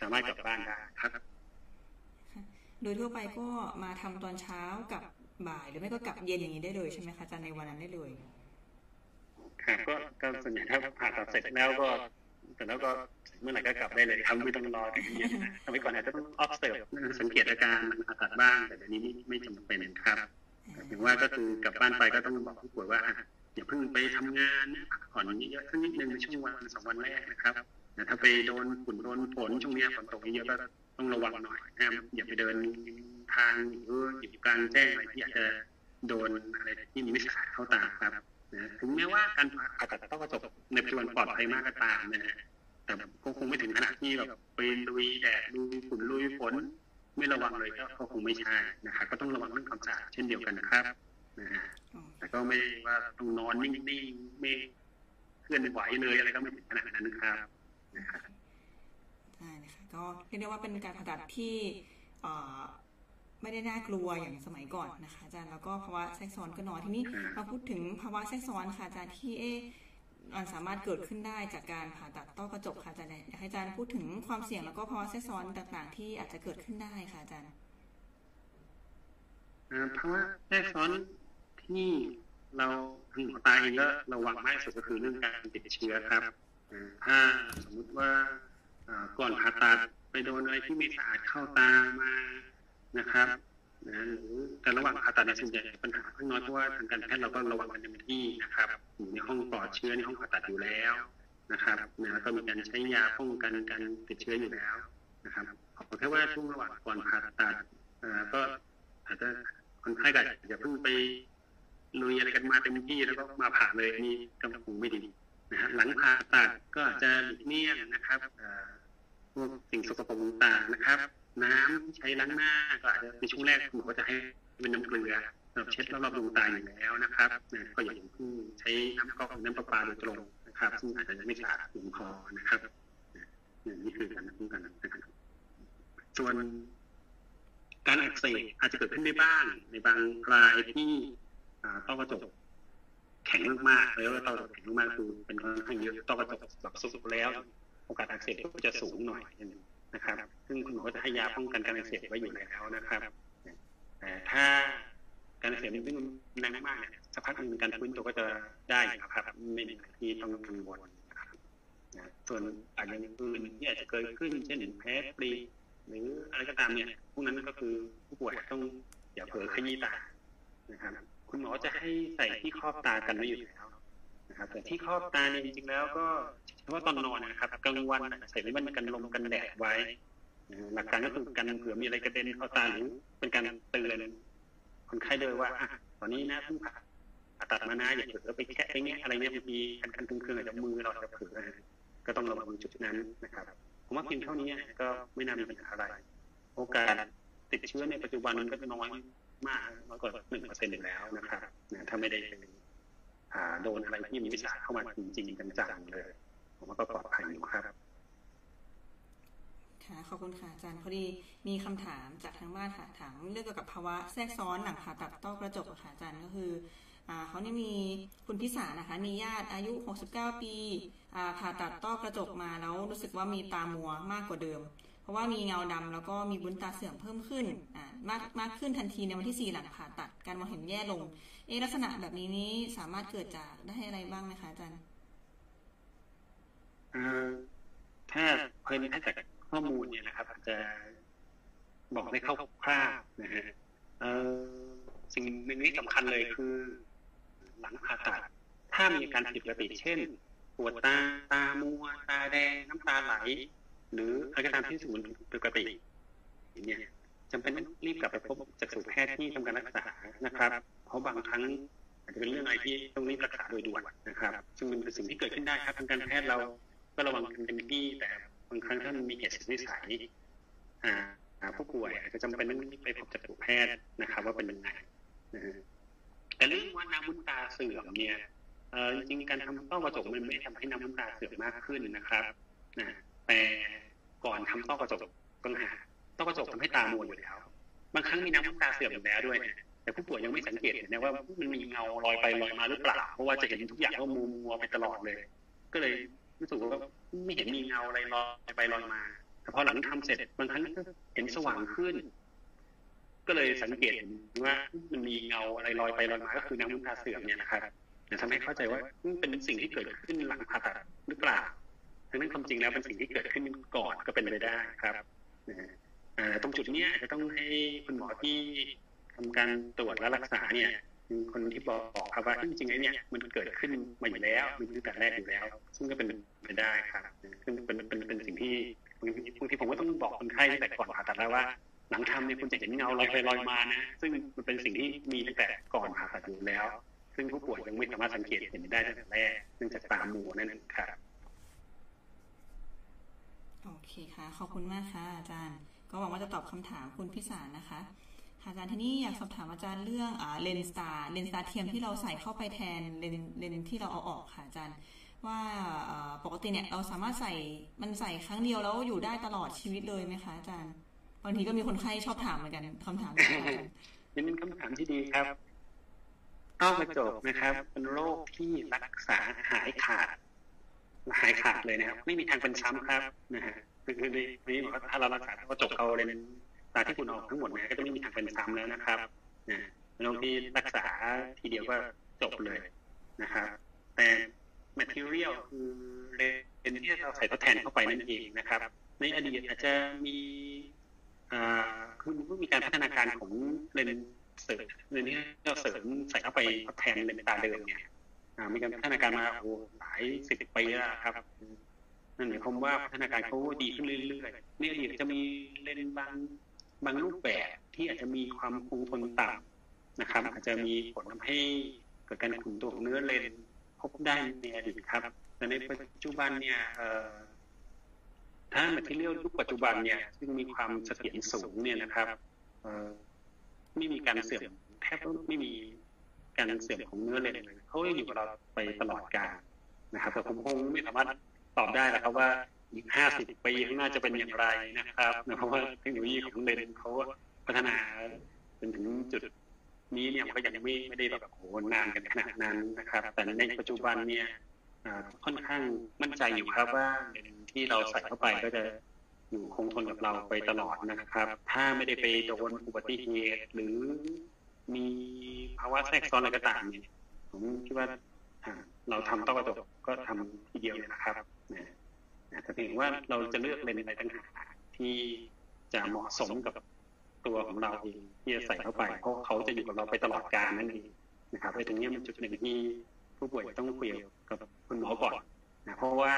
สามารถกลับบ้านได้ครับโดยทั่วไปก็มาทำตอนเช้ากับบ่ายหรือไม่ก็กลับเย็นอย่างนี้ได้เลยใช่ไหมคะอาจารย์ในวันนั้นได้เลยครับก็ก็ส่วนใหญ่ถ้าผ่าตัดเสร็จแล้วก็แต่แล้วก็เมื่อไหร่ก็กลับได้เลยครับไม่ต้องรอถึงเย็นนะทำไว้ก่อนอาจจะต้อง observe สังเกตอาการผ่าตัดบ้างแต่เดี๋ยวนี้ไม่จำเป็นครับถึงว่าก็คือกลับบ้านไปก็ต้องบอกผู้ป่วยว่าอย่าเพิ่งไปทำงานนะพักผ่อนเยอะๆสักนิดนึงในช่วงวันสองวันแรกนะครับนะถ้าไปโดนฝุ่นโดนฝนช่วงนี้ฝนตกเยอะก็ต้องระวังหน่อยนะอย่าไปเดินทางหรืออยู่กลางแจ้งอะไรที่อาจจะโดนอะไรที่มีมิจฉาเข้าตาครับนะถึงแม้ว่าการผ่าตัดต้องประสบในปัจจุบันปลอดภัยมากก็ตามนะฮะแต่ก็คงไม่ถึงขนาดที่แบบไปลุยแดดลุยฝุ่นลุยฝนไม่ระวังเลยก็คงไม่ใช่นะครับก็ต้องระวังเรื่องความสะอาดเช่นเดียวกันนะครับนะฮะแต่ก็ไม่ว่าต้องนอนนิ่งๆไม่เคลื่อนไหวเลยอะไรก็ไม่ถึงขนาดนั้นนะครับนะครับใช่นะคะก็เรียกได้ว่าเป็นการผ่าตัดที่ไม่ได้น่ากลัวอย่างสมัยก่อนนะคะอาจารย์แล้วก็ภาวะแทรกซ้อนก็น้อยทีนี้มาพูดถึงภาวะแทรกซ้อนค่ะอาจารย์ที่เอ๊ะมันสามารถเกิดขึ้นได้จากการผ่าตัดต้อกระจกค่ะอาจารย์อยากให้อาจารย์พูดถึงความเสี่ยงแล้วก็ภาวะแทรกซ้อนต่างๆที่อาจจะเกิดขึ้นได้ค่ะอาจารย์ภาวะแทรกซ้อนที่เราหมอตาเองก็ระวังมากสุดก็คือเรื่องการติดเชื้อครับถ้าสมมติว่าก่อนผ่าตัดไปโดนอะไรที่ไม่สะอาดเข้าตามานะครับนะหรือแต่ระหว่างผ่าตัดในส่วนใหญ่ปัญหาค่อนน้อยเพราะว่าทางการแพทย์เราก็ระวังกันเต็มที่นะครับอยู่ในห้องปลอดเชื้อในห้องผ่าตัดอยู่แล้วนะครับนะแล้วก็มีการใช้ยาป้องกันการติดเชื้ออยู่แล้วนะครับขอแค่ว่าช่วงระหว่างก่อนผ่าตัดก็อาจจะคนไข้ก็อย่าเพิ่งไปลุยอะไรกันมาเต็มที่แล้วก็มาผ่าเลยนี่ก็คงไม่ดีนะฮะหลังผ่าตัดก็อาจจะหลีกเลี่ยงนะครับพวกสิ่งสกปรกต่างๆนะครับน้ำใช้ล้างหน้าก็อาจจะในช่วงแรกหมอก็จะให้เป็นน้ำเกลือสำหรับเช็ดรอบๆดวงตาอยู่แล้วนะครับนะก็อย่างที่ใช้น้ำก๊อกน้ำประปาโดยตรงนะครับซึ่งอาจจะไม่สะอาดเพียงพอนะครับนี่คือการป้องกันนะครับส่วนการอักเสบอาจจะเกิดขึ้นได้บ้างในบางรายที่ต้อกระจกแข็งมากๆแล้วต้อกระจกแข็งมากคือเป็นค่อนข้างเยอะต้อกระจกแบบสุดๆแล้วโอกาสอักเสบก็จะสูงหน่อยนะครับซึ่งคุณหมอก็จะให้ยาป้องกันการอักเสบไว้อยู่แล้วนะครับแต่ถ้าการอักเสบมันเป็นนานมากเนี่ยสักพักการฟื้นตัวก็จะได้นะครับไม่มีอะไรที่ต้องกังวลนะครับส่วนอาจจะอื่นที่อาจจะเกิดขึ้นเช่นแพ้ปลีหรืออะไรก็ตามเนี่ยพวกนั้นก็คือผู้ป่วยต้องอย่าเผลอขยี้ตานะครับคุณหมอจะให้ใส่ที่ครอบตากันไว้อยู่แล้วนะครับแต่ที่ครอบตาเนี่ยจริงๆแล้วก็เฉพาะตอนนอนนะครับกลางวันใส่ไว้มันกันลมกันแดดไว้หลักการก็คือกันเผื่อมีอะไรกระเด็นเข้าตาหรือเป็นการเตือนคนไข้ด้วยว่าตอนนี้นะเพิ่งผ่าตัดมานะอย่าเผลอไปแคะไปแงะอะไรเนี่ยบางทีกันกันตึงเครื่องอาจจะมือเราจะเผลอก็ต้องระวังจุดนั้นนะครับผมว่าเพียงเท่านี้ก็ไม่น่ามีปัญหาอะไรโอกาสติดเชื้อในปัจจุบันมันก็จะน้อยมากน้อยกว่าหนึ่งเปอร์เซ็นต์อยู่แล้วนะครับถ้าไม่ได้โดนอะไรที่มีวิชาเข้ามาจริงๆจังๆเลยผมว่าก็ปลอดภัยอยู่ครับค่ะขอบคุณค่ะอาจารย์พอดีมีคำถามจากทางบ้านค่ะถามเรื่องเกี่ยวกับภาวะแทรกซ้อนหลังผ่าตัดต้อกระจกค่ะอาจารย์ก็คือเขาเนี่ยมีคุณพิสารนะคะมีญาติอายุหกสิบเก้าปีผ่าตัดต้อกระจกมาแล้วรู้สึกว่ามีตามัวมากกว่าเดิมเพราะว่ามีเงาดำแล้วก็มีบุ้นตาเสื่อมเพิ่มขึ้นมากมากขึ้นทันทีในวันที่สี่หลังผ่าตัดการมองเห็นแย่ลงเอ๊ะลักษณะแบบนี้นี้สามารถเกิดจากได้อะไรบ้างนะคะอาจารย์ถ้าเพิ่มถ้าจากข้อมูลเนี่ยนะครับอาจจะบอกได้คร่าวๆนะฮะสิ่งหนึ่งที่สำคัญเลยคือหลังผ่าตัดถ้ามีอาการผิดปกติเช่นปวดตาตามัวตาแดงน้ำตาไหลหรืออาการที่สูงปกติเนี่ยจำเป็นต้องรีบกลับไปพบจักษุแพทย์ที่ทำการรักษานะครับเพราะบางครั้ง อาจจะเป็นเรื่องอะไรที่ต้องรีบรักษาโดยด่วนนะครับซึ่งมันเป็นสิ่งที่เกิดขึ้นได้ครับทางการแพทย์เราก็ระวังกันเต็มที่แต่บางครั้งถ้ามันมีเหตุสุดวิสัยผู้ป่วยอาจจะจำเป็นต้องไปพบจักษุแพทย์นะครับว่าเป็นยังไงนะฮะแต่เรื่องว่าน้ำมุ้นตาเสื่อมเนี่ยจริงๆการทำต้อกระจกมันไม่ทำให้น้ำมุ้นตาเสื่อมมากขึ้นนะครับนะแต่ก่อนทำต้อกระจกปัญหาต้อกระจกทำให้ตามัวอยู่แล้วบางครั้งมีน้ำมุ้นตาเสื่อมอยู่แล้วด้วยแต่ผู้ป่วยยังไม่สังเกตเห็นนะว่ามันมีเงาลอยไปลอยมาหรือเปล่าเพราะว่าจะเห็นทุกอย่างว่ามัวมัวไปตลอดเลยก็เลยรู้สึกว่าไม่เห็นมีเงาอะไรลอยไปลอยมาแต่พอหลังทำเสร็จบางครั้งก็เห็นสว่างขึ้นก็เลยสังเกตเห็นว่ามันมีเงาอะไรลอยไปลอยมาก็คือน้ำมุ้นตาเสื่อมเนี่ยนะครับทำให้เข้าใจว่าเป็นสิ่งที่เกิดขึ้นหลังผ่าตัดหรือเปล่าทั้งนั้นความจริงแล้วเป็นสิ่งที่เกิดขึ้นก่อนก็เป็นไปได้ครับตรงจุดนี้อาจจะต้องให้คุณหมอที่ทำการตรวจและรักษาเนี่ยคนที่บอกครับว่าจริงๆแล้วเนี่ยมันเกิดขึ้นมาอยู่แล้วมันตั้งแต่แรกอยู่แล้วซึ่งก็เป็นไปได้ครับซึ่งเป็นเป็นเป็นสิ่งที่บางทีผมก็ต้องบอกคนไข้ตั้งแต่ก่อนผ่าตัดแล้วว่าหลังทำเนี่ยคุณจะเห็นเงาลอยไปลอยมานะซึ่งมันเป็นสิ่งที่มีตั้งแต่ก่อนผ่าตัดอยู่แล้วซึ่งผู้ป่วยยังไม่สามารถสังเกตเห็นได้ตั้งแต่แรกเนื่องจากตามัวนั่นเองครับโอเคค่ะขอบคุณมากค่ะอาจารย์ก็หวังว่าจะตอบคำถามคุณพิสารนะคะอาจารย์ทีนี้อยากสอบถามอาจารย์เรื่องเลนส์ตาเลนส์ตาเทียมที่เราใส่เข้าไปแทนเลนเลนที่เราเอาออกค่ะอาจารย์ว่าปกติเนี่ยเราสามารถใส่มันใส่ครั้งเดียวแล้วอยู่ได้ตลอดชีวิตเลยไหมคะอาจารย์บางทีก็มีคนไข้ชอบถามเหมือนกันคำถามนี้เป็นคำถามที่ดีครับต้อกระจกนะครับเป็นโรคที่รักษาหายขาดหายขาดเลยนะครับไม่มีทางเป็นซ้ำครับนะฮะคือคือในนี้บอกว่าถ้าเรารักษาต้อกระจกเอาเลยตาที่คุณออกทั้งหมดเนี่ยก็จะไม่มีทางเป็นซ้ำแล้วนะครับนะโรคที่รักษาทีเดียวก็จบเลยนะครับแต่ material คือเลนส์ที่เราใส่ทดแทนเข้าไปนั่นเองนะครับในอดีตอาจจะมีอ่าคือมันมีการพัฒนาการของเลนส์เสริมเลนส์ที่เราเสริมใส่เข้าไปทดแทนเลนส์ตาเดิมเนี่ยมีการพัฒนาการมาโอ้หลายสิบปีแล้วครับนั่นหมายความว่าพัฒนาการเขาดีขึ้นเรื่อยๆในอดีตจะมีเลนส์บางบางรูปแบบที่อาจจะมีความคงทนต่ำนะครับอาจจะมีผลทำให้เกิดการขุ่นตัวของเนื้อเลนส์พบได้ในอดีตครับแต่ในปัจจุบันเนี่ยถ้าแมทเทอเรียลยุคปัจจุบันเนี่ยซึ่งมีความเสถียรสูงเนี่ยนะครับไม่มีการเสื่อมแทบไม่มีการเสื่อมของเนื้อเลนเลยเขาอยู่กับเราไปตลอดกาลนะครับแต่ผมคงไม่สามารถตอบได้นะครับว่าอีกห้าสิบปีข้างหน้าจะเป็นอย่างไรนะครับเพราะว่าเทคโนโลยีของเลนเขาพัฒนาจนถึงจุดนี้เนี่ยมันก็ยังไม่ไม่ได้แบบโหนานกันขนาดนั้นนะครับแต่ในปัจจุบันเนี่ยค่อนข้างมั่นใจอยู่ครับว่าเลนที่เราใส่เข้าไปก็จะอยู่คงทนกับเราไปตลอดนะครับถ้าไม่ได้ไปโดนอุบัติเหตุหรือมีภาวะแทรกซ้อนอะไรก็ตามเนี่ยผมคิดว่าเราทำต้อกระจกก็ทำทีเดียวเลยนะครับแต่เพียงว่าเราจะเลือกเลนส์อะไรต่างหากที่จะเหมาะสมกับตัวของเราเองที่จะใส่เข้าไปเพราะเขาจะอยู่กับเราไปตลอดกาลนั่นเองนะครับไอ้ตรงนี้มันจุดหนึ่งที่ผู้ป่วยต้องคุยกับคุณหมอก่อนนะเพราะว่า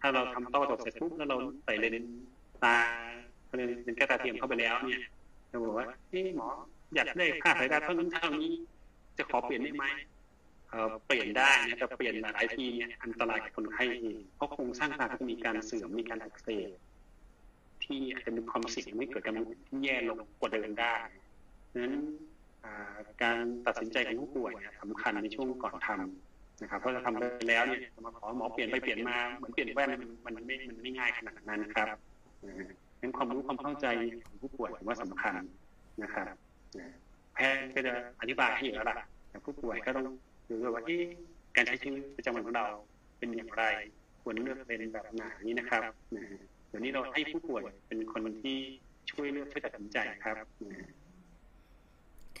ถ้าเราทำต้อกระจกเสร็จปุ๊บแล้วเราใส่เลนส์ตาเลนส์ตาเทียมเข้าไปแล้วเนี่ยเราบอกว่าพี่หมออยากได้ค่าสายตาเท่านั้นเท่านี้จะขอเปลี่ยนได้ไหมเปลี่ยนได้นะแต่เปลี่ยนหลายทีเนี่ยอันตรายกับคนไข้เองเพราะโครงสร้างตาจะมีการเสื่อมมีการอักเสบที่อาจจะมีความเสี่ยงให้เกิดการมองเห็นที่แย่ลงกว่าเดิมได้ดังนั้นการตัดสินใจของผู้ป่วยสำคัญในช่วงก่อนทำนะครับเพราะถ้าทำไปแล้วเนี่ยมาขอหมอเปลี่ยนไปเปลี่ยนมาเหมือนเปลี่ยนแว่นมันไม่มันไม่ง่ายขนาดนั้นครับงั้นความรู้ความเข้าใจของผู้ป่วยว่าสำคัญนะครับแพทย์ก็จะอธิบายให้อยู่แล้วล่ะแต่ผู้ป่วยก็ต้องดูว่าที่การใช้ชีวิตประจำวันของเราเป็นอย่างไรควรเลือกเลนส์แบบไหนนะครับเดี๋ยวนี้เราให้ผู้ป่วยเป็นคนที่ช่วยเลือกช่วยตัดสินใจครับ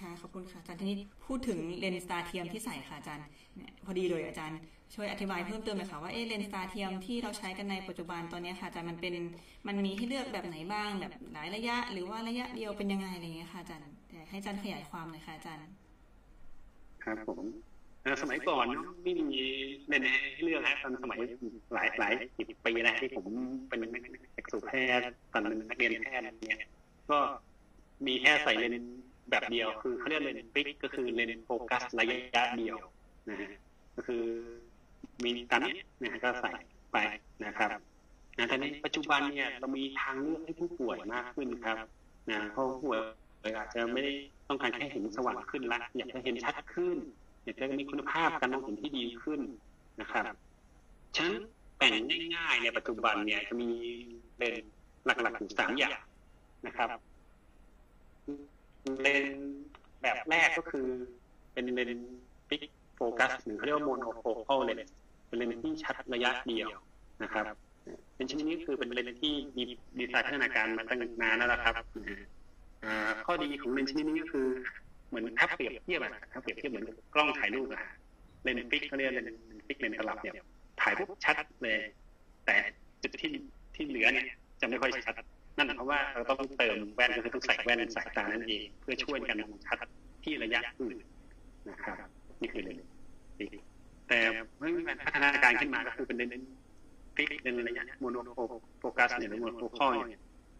ค่ะขอบคุณค่ะอาจารย์ทีนี้พูดถึงเลนส์ตาเทียมที่ใส่ค่ะอาจารย์พอดีเลยอาจารย์ช่วยอธิบายเพิ่มเติมหน่อยค่ะว่าเอเลนส์ตาเทียมที่เราใช้กันในปัจจุบันตอนนี้ค่ะอาจารย์มันเป็นมันมีให้เลือกแบบไหนบ้างแบบหลายระยะหรือว่าระยะเดียวเป็นยังไงอะไรเงี้ยค่ะอาจารย์ให้อาจารย์ขยายความหน่อยค่ะอาจารย์ครับผมสมัยก่อนไม่มีเลนส์ให้เลือกนะตอนสมัยหลายหลายสิบปีนะที่ผมเป็นนักสูตรแพทย์ตอนเป็นนักเรียนแพทย์เนี่ยก็มีแค่ใส่เลนส์ แบบเดียวคือเขาเรียกเลนส์ฟิกก็คือเลนส์โฟกัสระยะเดียวนะฮะก็คือมีตามนี้นะฮะก็ใส่ไปนะครับนะแต่ในปัจจุบันเนี่ยเรามีทางเลือกให้ผู้ป่วยมากขึ้นครับนะเพราะผู้ป่วยอาจจะไม่ได้ต้องการแค่เห็นสว่างขึ้นละอยากจะเห็นชัดขึ้นอยากจะมีคุณภาพการมองเห็นที่ดีขึ้นนะครับฉะนั้นแบ่งง่ายๆในปัจจุบันเนี่ยจะมีเป็นหลักๆถึงสามอย่างนะครับเลนแบบแรกก็คือเป็นเลนฟิกโฟกัสหรือเขาเรียกว่าโมโนโฟกัลเลนเป็นเลนที่ชัดระยะเดียวนะครับเป็นชนิดนี้คือเป็นเลนที่มีดีไซน์พัฒนาการมาตั้งนานแล้วนะครับข้อดีของเลนชนิดนี้ก็คือเหมือนถ้าเปรียบเทียบอะถ้าเปรียบเทียบเหมือนกล้องถ่ายรูปอะเลนฟิกเขาเรียกเลนฟิกเลนตลับเนี่ยถ่ายปุ๊บชัดเลยแต่จุดที่ที่เหลือเนี่ยจะไม่ค่อยชัดนั่นเพราะว่าเราต้องเติมแว่นก็คือต้องใส่แว่นสายตานั่นเองเพื่อช่วยกันมองชัดที่ระยะอื่นนะครับนี่คือเลนฟิกแต่เมื่อมีการพัฒนาการขึ้นมาก็คือเป็นเลนฟิกเลนระยะโมโนโฟกัสเนี่ยหรือโมโนโฟกัล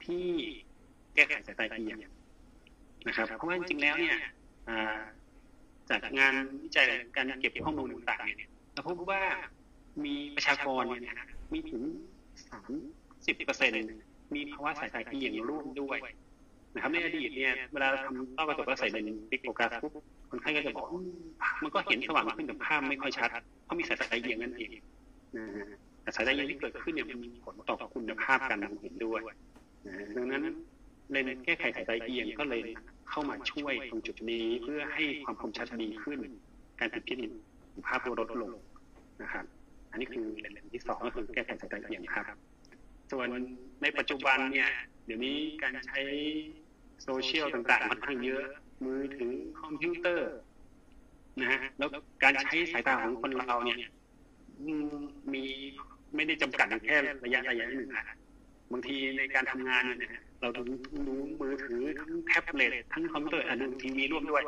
ที่แก้ไขสายตาเอียงนะครับเพราะว่าจริงๆแล้วเนี่ยจากงานวิจัยการเก็บข้อมูลต่างๆเนี่ยเราพบว่ามีประชากรเนี่ยนะมีถึง สามสิบเปอร์เซ็นต์ มีภาวะสายตาเอียงร่วมด้วยนะครับในอดีตเนี่ยเวลาทำต้อกระจกแล้วใส่เลนส์ฟิกโฟกัสปุ๊บคนไข้ก็จะบอกมันก็เห็นสว่างขึ้นแต่ภาพไม่ค่อยชัดเพราะมีสายตาเอียงนั่นเองนะฮะแต่สายตาเอียงที่เกิดขึ้นเนี่ยมันมีผลต่อคุณภาพการมองเห็นด้วยดังนั้นเลนส์แก้ไขสายตาเอียงก็เลยเข้ามาช่วยตรงจุดนี้เพื่อให้ความคมชัดดีขึ้นการผิดเพี้ยนของภาพลดลงนะครับอันนี้คือเลนส์ที่สองก็คือแก้ไขสายตาเอียงครับส่วนในปัจจุบันเนี่ยเดี๋ยวนี้การใช้โซเชียลต่างๆค่อนข้างเยอะมือถือคอมพิวเตอร์นะฮะแล้วการใช้สายตาของคนเราเนี่ยมีไม่ได้จำกัดแค่ระยะระยะหนึ่งนะบางทีในการทำงานเนี่ยเราต้องดูมือถือทั้งแท็บเล็ตทั้งคอมพิวเตอร์ดูทีวีร่วมด้วย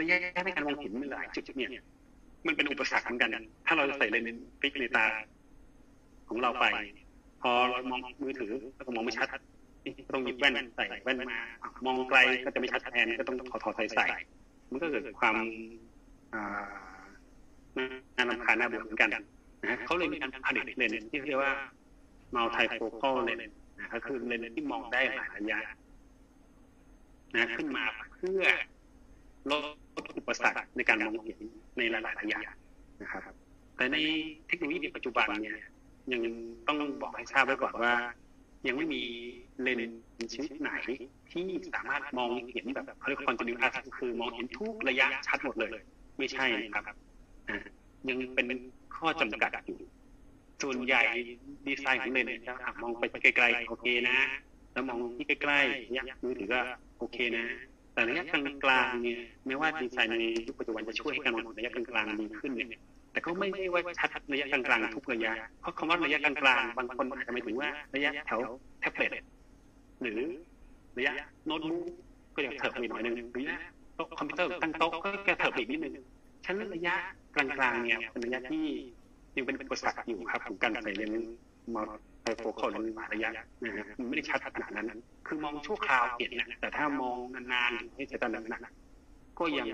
ระยะในการมองเห็นมันหลายจุดเนี่ยมันเป็นอุปสรรคเหมือนกันถ้าเราใส่เลนส์ฟิกในตาของเราไปพอเรามองมือถือก็มองไม่ชัดต้องหยิบแว่นใส่แว่นมามองไกลก็จะไม่ชัดแทนก็ต้องขอถอดสายใส่มันก็เกิดความน่ารำคาญน่าเบื่อเหมือนกันนะเขาเลยมีการผลิตเลนส์ที่เรียกว่ามัลติโฟกัลเลนส์ก็คือเลนส์ที่มองได้หลายระยะนะขึ้นมาเพื่อลดอุปสรรคในการมองเห็นในหลายระยะนะครับแต่ในเทคโนโลยีในปัจจุบันเนี่ยยังต้องบอกให้ทราบไว้ก่อนว่ายังไม่มีเลนส์ชนิดไหนที่สามารถมองเห็นแบบเขาเรียกคอนตินิวอัสคือมองเห็นทุกระยะชัดหมดเลยไม่ใช่ครับยังเป็นข้อจำกัดอยู่ส่วนใหญ่ดีไซน์ของเลนส์จะมองไปไกลๆโอเคนะแล้วมองที่ใกล้ๆเนี่ยมือถือก็โอเคนะแต่ระยะกลางๆเนี่ยไม่ว่าดีไซน์ในยุคปัจจุบันจะช่วยให้การมองระยะกลางๆดีขึ้นเนี่ยแต่ก็ไม่ได้ว่าชัดระยะกลางๆทุกระยะเพราะคำว่าระยะกลางๆบางคนอาจจะหมายถึงว่าระยะแถวแท็บเล็ตหรือระยะโน้ตบุ๊กก็จะเถิบไปหน่อยนึงหรือโต๊ะคอมพิวเตอร์ตั้งโต๊ะก็จะเถิบอีกนิดนึงฉะนั้นระยะกลางๆเนี่ยเป็นระยะที่ยังเป็นอุปสรรคอยู่ครับของการใส่เลนส์มัลติโฟกัลเลนส์ระยะนะฮะมันไม่ได้ชัดขนาดนั้นคือมองชั่วคราวเห็นนะแต่ถ้ามองนานๆให้สายตาหนักๆก็ยัง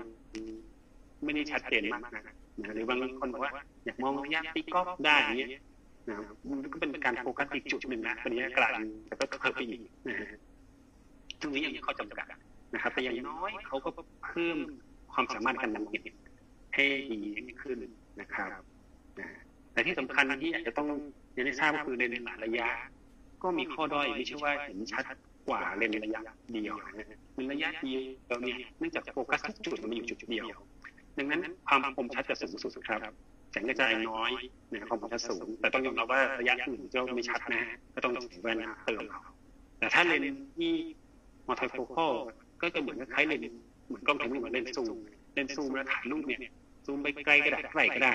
ไม่ได้ชัดเจนมากนะหรือบางคนบอกว่าอยากมองระยะตีกอล์ฟได้อย่างเงี้ยนะมันก็เป็นการโฟกัสอีกจุดหนึ่งนะเป็นระยะกลางแต่ก็เพิ่มไปอีกนะฮะตรงนี้ยังมีข้อจำกัดนะครับแต่อย่างน้อยเขาก็เพิ่มความสามารถการมองเห็นให้ดีขึ้นนะครับแต่ที่สำคัญที่อาจจะต้องเรียนให้ทราบก็คือเลนส์หลายระยะก็มีข้อด้อยไม่ใช่ว่าเห็นชัดกว่าเลนส์ระยะเดียวเลนส์ระยะเดียวเราเนี่ยเนื่องจากโฟกัสทุกจุดมันอยู่จุดเดียวดังนั้นความคมชัดจะสูงสุดครับแสงกระจายน้อยนะความคมชัดสูงแต่ต้องยอมรับว่าระยะอื่นจะไม่ชัดนะก็ต้องใส่แว่นเติมแต่ถ้าเลนส์ที่มัลติโฟกัลก็จะเหมือนคล้ายเลนส์เหมือนกล้องถ่ายรูปเหมือนเลนส์ซูมเลนส์ซูมแล้วถ่ายรูปเนี่ยซูมไปไกลก็ได้ไกลก็ได้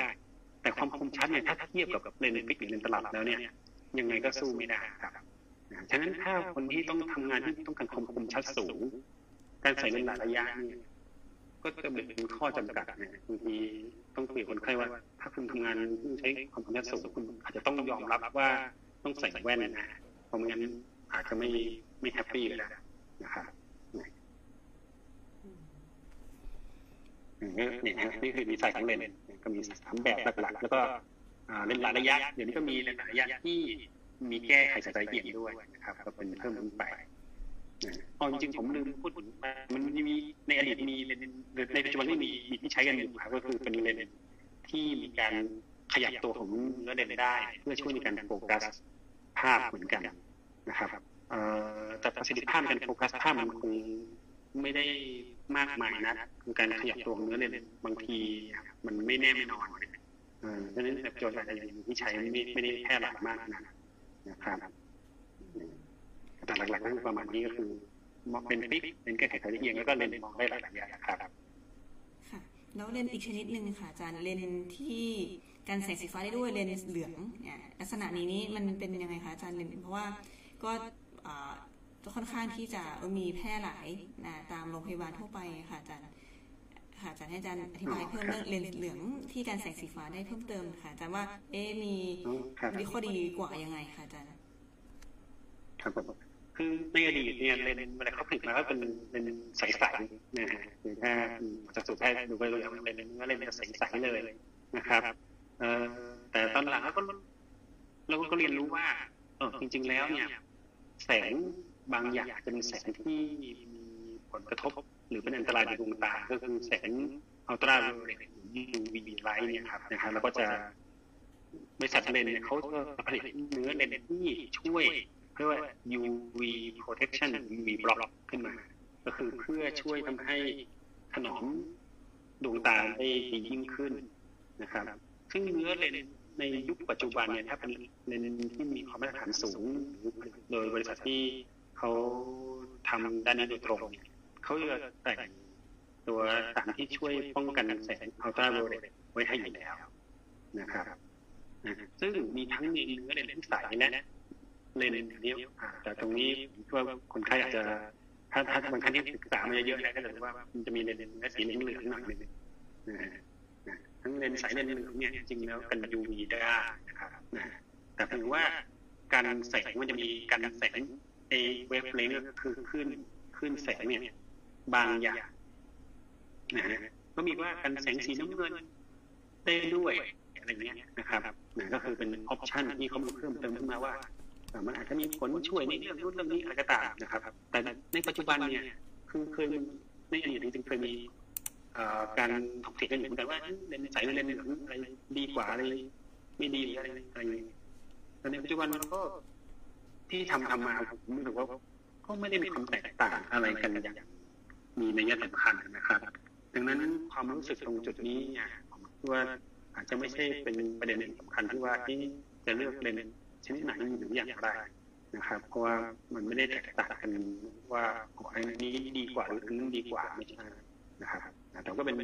แต่ความคมชัดเนี่ยถ้าเทียบกับเลนส์ฟิกหรือเลนส์ตลับแล้วเนี่ยยังไงก็สู้ไม่ได้ครับฉะนั้นถ้าคนที่ต้องทำงานที่ต้องการความคมชัดสูงการใส่เลนส์หลายระยะเนี่ยก็จะเป็นข้อจำกัดนะบางทีต้องคุยกับคนไข้ว่าถ้าคุณทำงานที่ใช้ความคมชัดสูงคุณอาจจะต้องยอมรับว่าต้องใส่แว่นนะเพราะไม่งั้นอาจจะไม่ไม่แฮปปี้เลยนะครับ เนี่ยฮะนี่คือดีไซน์ของเลนก็มีสามแบบหลักๆแล้วก็เลนส์หลายระยะเดี๋ยวนี้ก็มีเลนส์หลายระยะที่มีแก้ไขสายละเอียดด้วยนะครับก็เป็นเพิ่มขึ้นไปอ๋อจริงๆผมลืมพูดมามันมีในอดีตมีเลนส์ในปัจจุบันที่มีที่ใช้กันอยู่ครับก็คือเป็นเลนส์ที่มีการขยับตัวของเนื้อเลนส์ได้เพื่อช่วยในการโฟกัสภาพเหมือนกันนะครับแต่ประสิทธิภาพการโฟกัสภาพมันคงไม่ได้มากมายนะคือการขยับตัวของเนื้อเลนส์บางทีมันไม่แน่ไม่นอนเพราะฉะนั้นแบบจอหลายอย่างที่ใช้ไม่ได้แพร่หลายมากนะนะครับแต่หลักๆก็ประมาณนี้ก็คือเป็นปิ๊กเป็นแก้ไขสายละเอียดแล้วก็เลนส์มองได้หลายอย่างนะครับค่ะแล้วเลนส์อีกชนิดหนึ่งค่ะอาจารย์เลนส์ที่การแสงสีฟ้าได้ด้วยเลนส์เหลืองเนี่ยลักษณะนี้นี่มันเป็นยังไงคะอาจารย์เลนส์เพราะว่าก็ค่อนข้างที่จะมีแพร่หลายนะตามโรงพยาบาลทั่วไปค่ะอาจารย์ค่ะอาจารย์ให้อาจารย์อธิบายเพิ่มเรื่องเลนส์เหลืองที่การแสงสีฟ้าได้เพิ่มเติมค่ะอาจารย์ว่าเอ๊ะมีมีข้อดีกว่ายังไงค่ะอาจารย์ครับคือในอดีตเนี่ยเลนส์เวลาเขาผลิตมาก็เป็นเลนส์ใสๆนะฮะคือถ้าจากสูตรแพทย์ดูไปดูแล้วเลนส์ก็เลนส์ใสๆเลยนะครับแต่ตอนหลังเราก็เราก็เรียนรู้ว่าเออจริงๆแล้วเนี่ยแสงบางอย่างจะเป็นแสงที่มีผลกระทบหรือเป็นอันตรายต่อดวงตาก็คือแสงอัลตราไวโอเลตหรือ ยู วี ไลท์เนี่ยครับนะฮะแล้วก็จะบริษัทเลนส์เนี่ยเขาก็ผลิตเนื้อเลนส์ที่ช่วยเรียกว่า ยู วี protection หรือ ยู วี block ขึ้นมาก็คือเพื่อช่วยทำให้ถนอมดวงตาได้ดียิ่งขึ้นนะครับซึ่งเนื้อเลนส์ในยุคปัจจุบันเนี่ยถ้าเป็นเลนส์ที่มีความมาตรฐานสูงโดยบริษัทที่เขาทำด้านนี้โดยตรงเขาจะแต่งตัวสารที่ช่วยป้องกันแสงอัลตราไวโอเลตไว้ให้อยู่แล้วนะครับซึ่งมีทั้งในเนื้อเลนส์ใสและเลนส์เดียวแต่ตรงนี้ว่าคนไข้อาจจะถ้าถ้าบางท่านที่ศึกษามาเยอะๆแล้วก็จะรู้ว่ามันจะมีเลนส์สีเหลืองหน่อยนึงทั้งเลนส์ใสเลนส์เหลืองเนี่ยจริงแล้วเป็น ยู วี ได้นะครับแต่เพียงว่าการแสงมันจะมีการแสงไอเวฟเลนก็คือขึ้นขึ้นแสงเนี่ยบางอย่างนะฮะก็มีว่ากันแสงสีน้ำเงินได้ด้วยอะไรเงี้ยนะครับนะก็คือเป็นออปชั่นที่เขาเพิ่มเติมขึ้นมาว่ามันอาจจะมีผลช่วยในเรื่องนู้นเรื่องนี้อะไรก็ตามนะครับแต่ในปัจจุบันเนี่ยคือเคยในอดีตจริงๆเคยมีการถกเถียงกันอยู่เหมือนกันว่าเลนส์ใสหรือเลนส์เหลืองอะไรดีกว่าอะไรไม่ดีหรืออะไรอะไรแต่ในปัจจุบันมันก็ที่ทำทำมาผมรู้สึกว่าก็ไม่ได้มีความแตกต่างอะไรกันอย่างมีนัยสำคัญนะครับดังนั้นความรู้สึกตรงจุดนี้เนี่ยผมคิดว่าอาจจะไม่ใช่เป็นประเด็นสำคัญที่ว่าจะเลือกเลนส์ชนิดไหนหรืออย่างไรนะครับเพราะว่ามันไม่ได้แตกต่างกันว่าของอันนี้ดีกว่าหรืออันนั้นดีกว่าไม่ใช่นะครับแต่ก็เป็น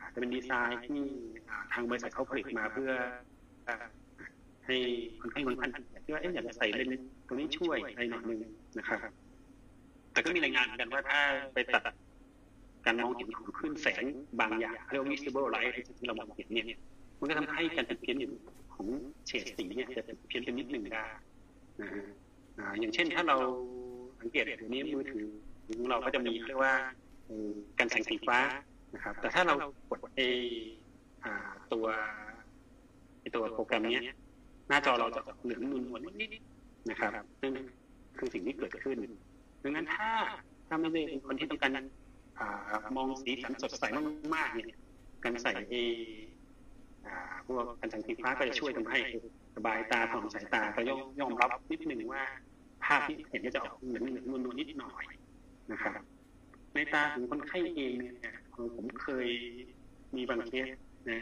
อาจจะเป็นดีไซน์ที่ทางบริษัทเขาผลิตมาเพื่อให้คนไข้คนพันที่ว่าเอ๊ะอยากจะใส่เลนส์ตรงนี้ช่วยอะไรหน่อยนึงนะครับแต่ก็มีรายงานกันว่าถ้าไปตัดการมองเห็นของคลื่นแสงบางอย่างเรียกว่า visible light ที่เรามองเห็นเนี่ยมันก็ทำให้การเพี้ยนของเฉดสีเนี่ยจะเพี้ยนไปนิดหนึ่งได้นะฮะอย่างเช่นถ้าเราสังเกตเดี๋ยวนี้มือถือของเราก็จะมีเรียกว่ากันแสงสีฟ้านะครับแต่ถ้าเรากดไอตัวไอตัวโปรแกรมเนี้ยหน้าจอเราจะเหลืองนุ่นๆนิดๆนะครับนั่นคือสิ่งที่เกิดขึ้นดังนั้นถ้าถ้าไม่ได้เป็นคนที่ต้องการมองสีสันสดใสมากๆเนี่ยการใส่เอพวกการแสงสีฟ้าก็จะช่วยทำให้สบายตาผ่องสายตาก็ยอมรับนิดหนึ่งว่าภาพที่เห็นก็จะออกเหลืองนุ่นๆนิดหน่อยนะครับในตาของคนไข้เองเนี่ยผมเคยมีบางเคสนะ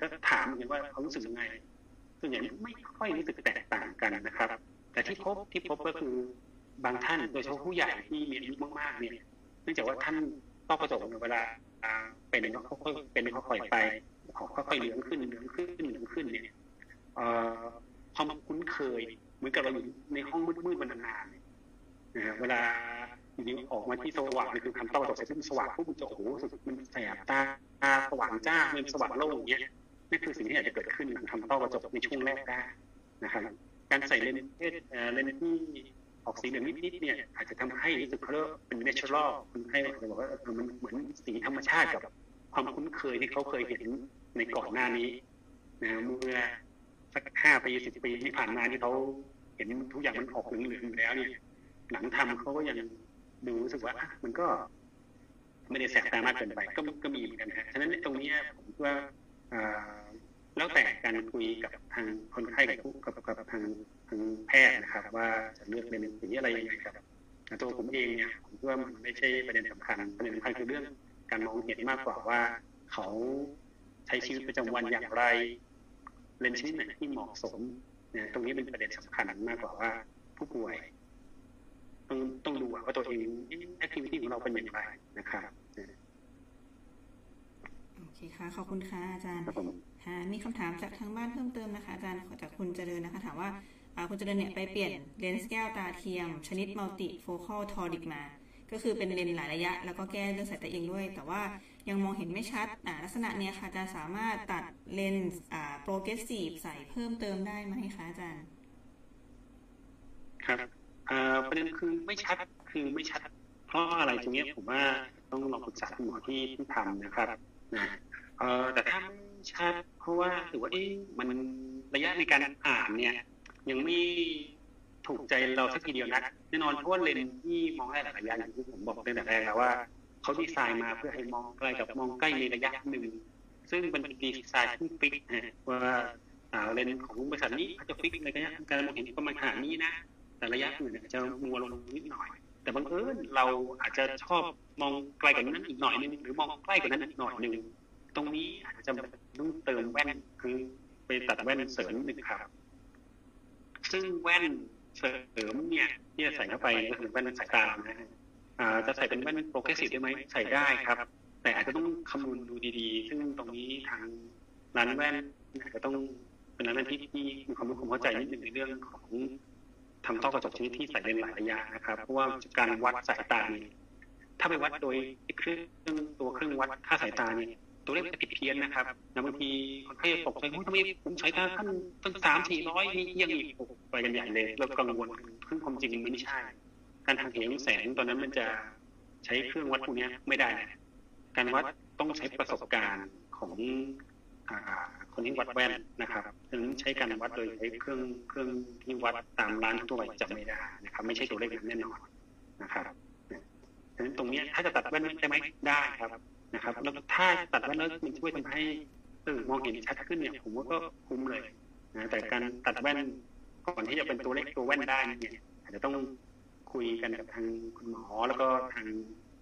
ก็ถามกันว่าเขารู้สึกยังไงส่วนใหญ่ไม่ค่อยรู้สึกแตกต่างกันนะครับแต่ที่พบที่พบก็คือบางท่านโดยเฉพาะผู้ใหญ่ที่มีอายุมากๆเนี่ยเนื่องจากว่าท่านต้องประสบเวลาเป็นเขาค่อยเป็นเขาค่อยไปเขาค่อยเหลืองขึ้นเหลืองขึ้นเหลืองขึ้นเนี่ยความคุ้นเคยเหมือนกับเราอยู่ในห้องมืดๆมานานๆนะฮะเวลาอยู่ออกมาที่สว่างนี่คือคำต้องประสบเสร็จสว่างผู้มันจะโอ้โหมันแสบตาตาสว่างจ้ามันสว่างโล่งอย่างเงี้ยนี่คือสิ่งที่อาจจะเกิดขึ้นหลังทำต้อกระจกในช่วงแรกได้นะครับการใส่เลนส์เลนส์ที่ออกสีเหลืองนิดๆเนี่ยอาจจะทำให้รู้สึกเขาเรียกเป็นเนเชอรัลคนให้บอกว่ามันเหมือนสีธรรมชาติกับ ความคุ้นเคยที่เขาเคยเห็นในก่อนหน้านี้นะเมื่อสักห้าปีสิบปีที่ผ่านมาที่เขาเห็นทุกอย่างมันออกเหลืองๆแล้วเนี่ยหลังทำเขาก็ยังดูรู้สึกว่ามันก็ไม่ได้แสบตามากเกินไปก็ก็มีเหมือนกันฮะฉะนั้นตรงนี้ผมว่าแล้วแต่การคุยกับทางคนไข้กับผู้กับกับทางทางแพทย์นะครับว่าจะเลือกเป็นอย่างนี้อะไรยังไงครับตัวผมเองเนี่ยผมว่ามันไม่ใช่ประเด็นสำคัญประเด็นสำคัญคือเรื่องการมองเห็นมากกว่าว่าเขาใช้ชีวิตประจำวันอย่างไรเลนส์ชิ้นไหนที่เหมาะสมเนี่ยตรงนี้เป็นประเด็นสำคัญมากกว่าว่าผู้ป่วยต้องต้องดูว่าตัวเองแอคทิวิตี้ของเราเป็นอย่างไรนะครับโอเคค่ะขอบคุณค่ะอาจารย์ค่ะมีคำถามจากทางบ้านเพิ่มเติมนะคะอาจารย์จากคุณเจริญนะคะถามว่าคุณเจริญเนี่ยไปเปลี่ยนเลนส์แก้วตาเทียมชนิดมัลติโฟคัลทอริกมาก็คือเป็นเลนส์หลายระยะแล้วก็แก้เรื่องสายตาเองด้วยแต่ว่ายังมองเห็นไม่ชัดลักษณะเนี้ยค่ะจะสามารถตัดเลนส์โปรเกรสซีฟใส่เพิ่มเติมได้ไหมคะอาจารย์ครับประเด็นคือไม่ชัดคือไม่ชัดเพราะอะไรตรงนี้ผมว่าต้องลองปรึกษาคุณหมอที่ที่ทำนะครับนะแต่ถ้าไม่ชัดเพราะว่าถือว่าเอ๊ะมันระยะในการอ่านเนี่ยยังไม่ถูกใจเราสักทีเดียวนักแน่นอนเพราะว่าเลนส์ที่มองได้หลายระยะอย่างที่ผมบอกตั้งแต่แรกแล้วว่าเขาดีไซน์มาเพื่อให้มองไกลกับมองใกล้ในระยะหนึ่งซึ่งเป็นดีไซน์ที่ฟิกว่าเลนส์ของบริษัทนี้เขาจะฟิกในระยะการมองเห็นประมาณขนาดนี้นะแต่ระยะอื่นจะมัวลงนิดหน่อยแต่บางเอิญเราอาจจะชอบมองไกลกว่านั้นอีกหน่อยนึงหรือมองใกล้กว่านั้นอีกหน่อยนึงตรงนี้อาจจะต้องเติมแว่นคือไปตัดแว่นเสริมหนึ่งครับซึ่งแว่นเสริมเนี่ยที่จะใส่เข้าไปก็คือแว่นสายตานะฮะจะใส่เป็นแว่นโปรเกรสซีฟได้ไหมใส่ได้ครับแต่อาจจะต้องคำนวณดูดีๆซึ่งตรงนี้ทางร้านแว่นอาจจะต้องเป็นร้านแว่นที่ที่มีความรู้ความเข้าใจนิดหนึ่งในเรื่องของทำต้อกระจกชนิดที่ใส่เลนส์หลายระยะนะครับเพราะว่าการวัดสายตาเนี่ยถ้าไปวัดโดยเครื่องตัวเครื่องวัดค่าสายตาเนี่ยตัวเลขจะผิดเพี้ยนนะครับบางทีคนไข้ตกใจว่าทำไมผมสายตาท่านตั้งสามสี่ร้อยมีเอียงอีกไปกันใหญ่เลยเรากังวลซึ่งความจริงมันไม่ใช่การทางเหวแสงตอนนั้นมันจะใช้เครื่องวัดพวกนี้ไม่ได้การวัดต้องใช้ประสบการณ์ของคนที่วัดแว่นนะครับดังนั้นใช้การวัดโดยใช้เครื่องเครื่องที่วัดตามร้านทั่วไปจะไม่ได้นะครับไม่ใช่ตัวเลขแน่นอนนะครับดังนั้นตรงนี้ถ้าจะตัดแว่นได้ไหมได้ครับนะครับแล้วถ้าตัดแว่นแล้วมันช่วยทำให้มองเห็นชัดขึ้นเนี่ยผมว่าก็คุ้มเลยนะแต่การตัดแว่นก่อนที่จะเป็นตัวเลขตัวแว่นได้เนี่ยอาจจะต้องคุยกันกับทางคุณหมอแล้วก็ทาง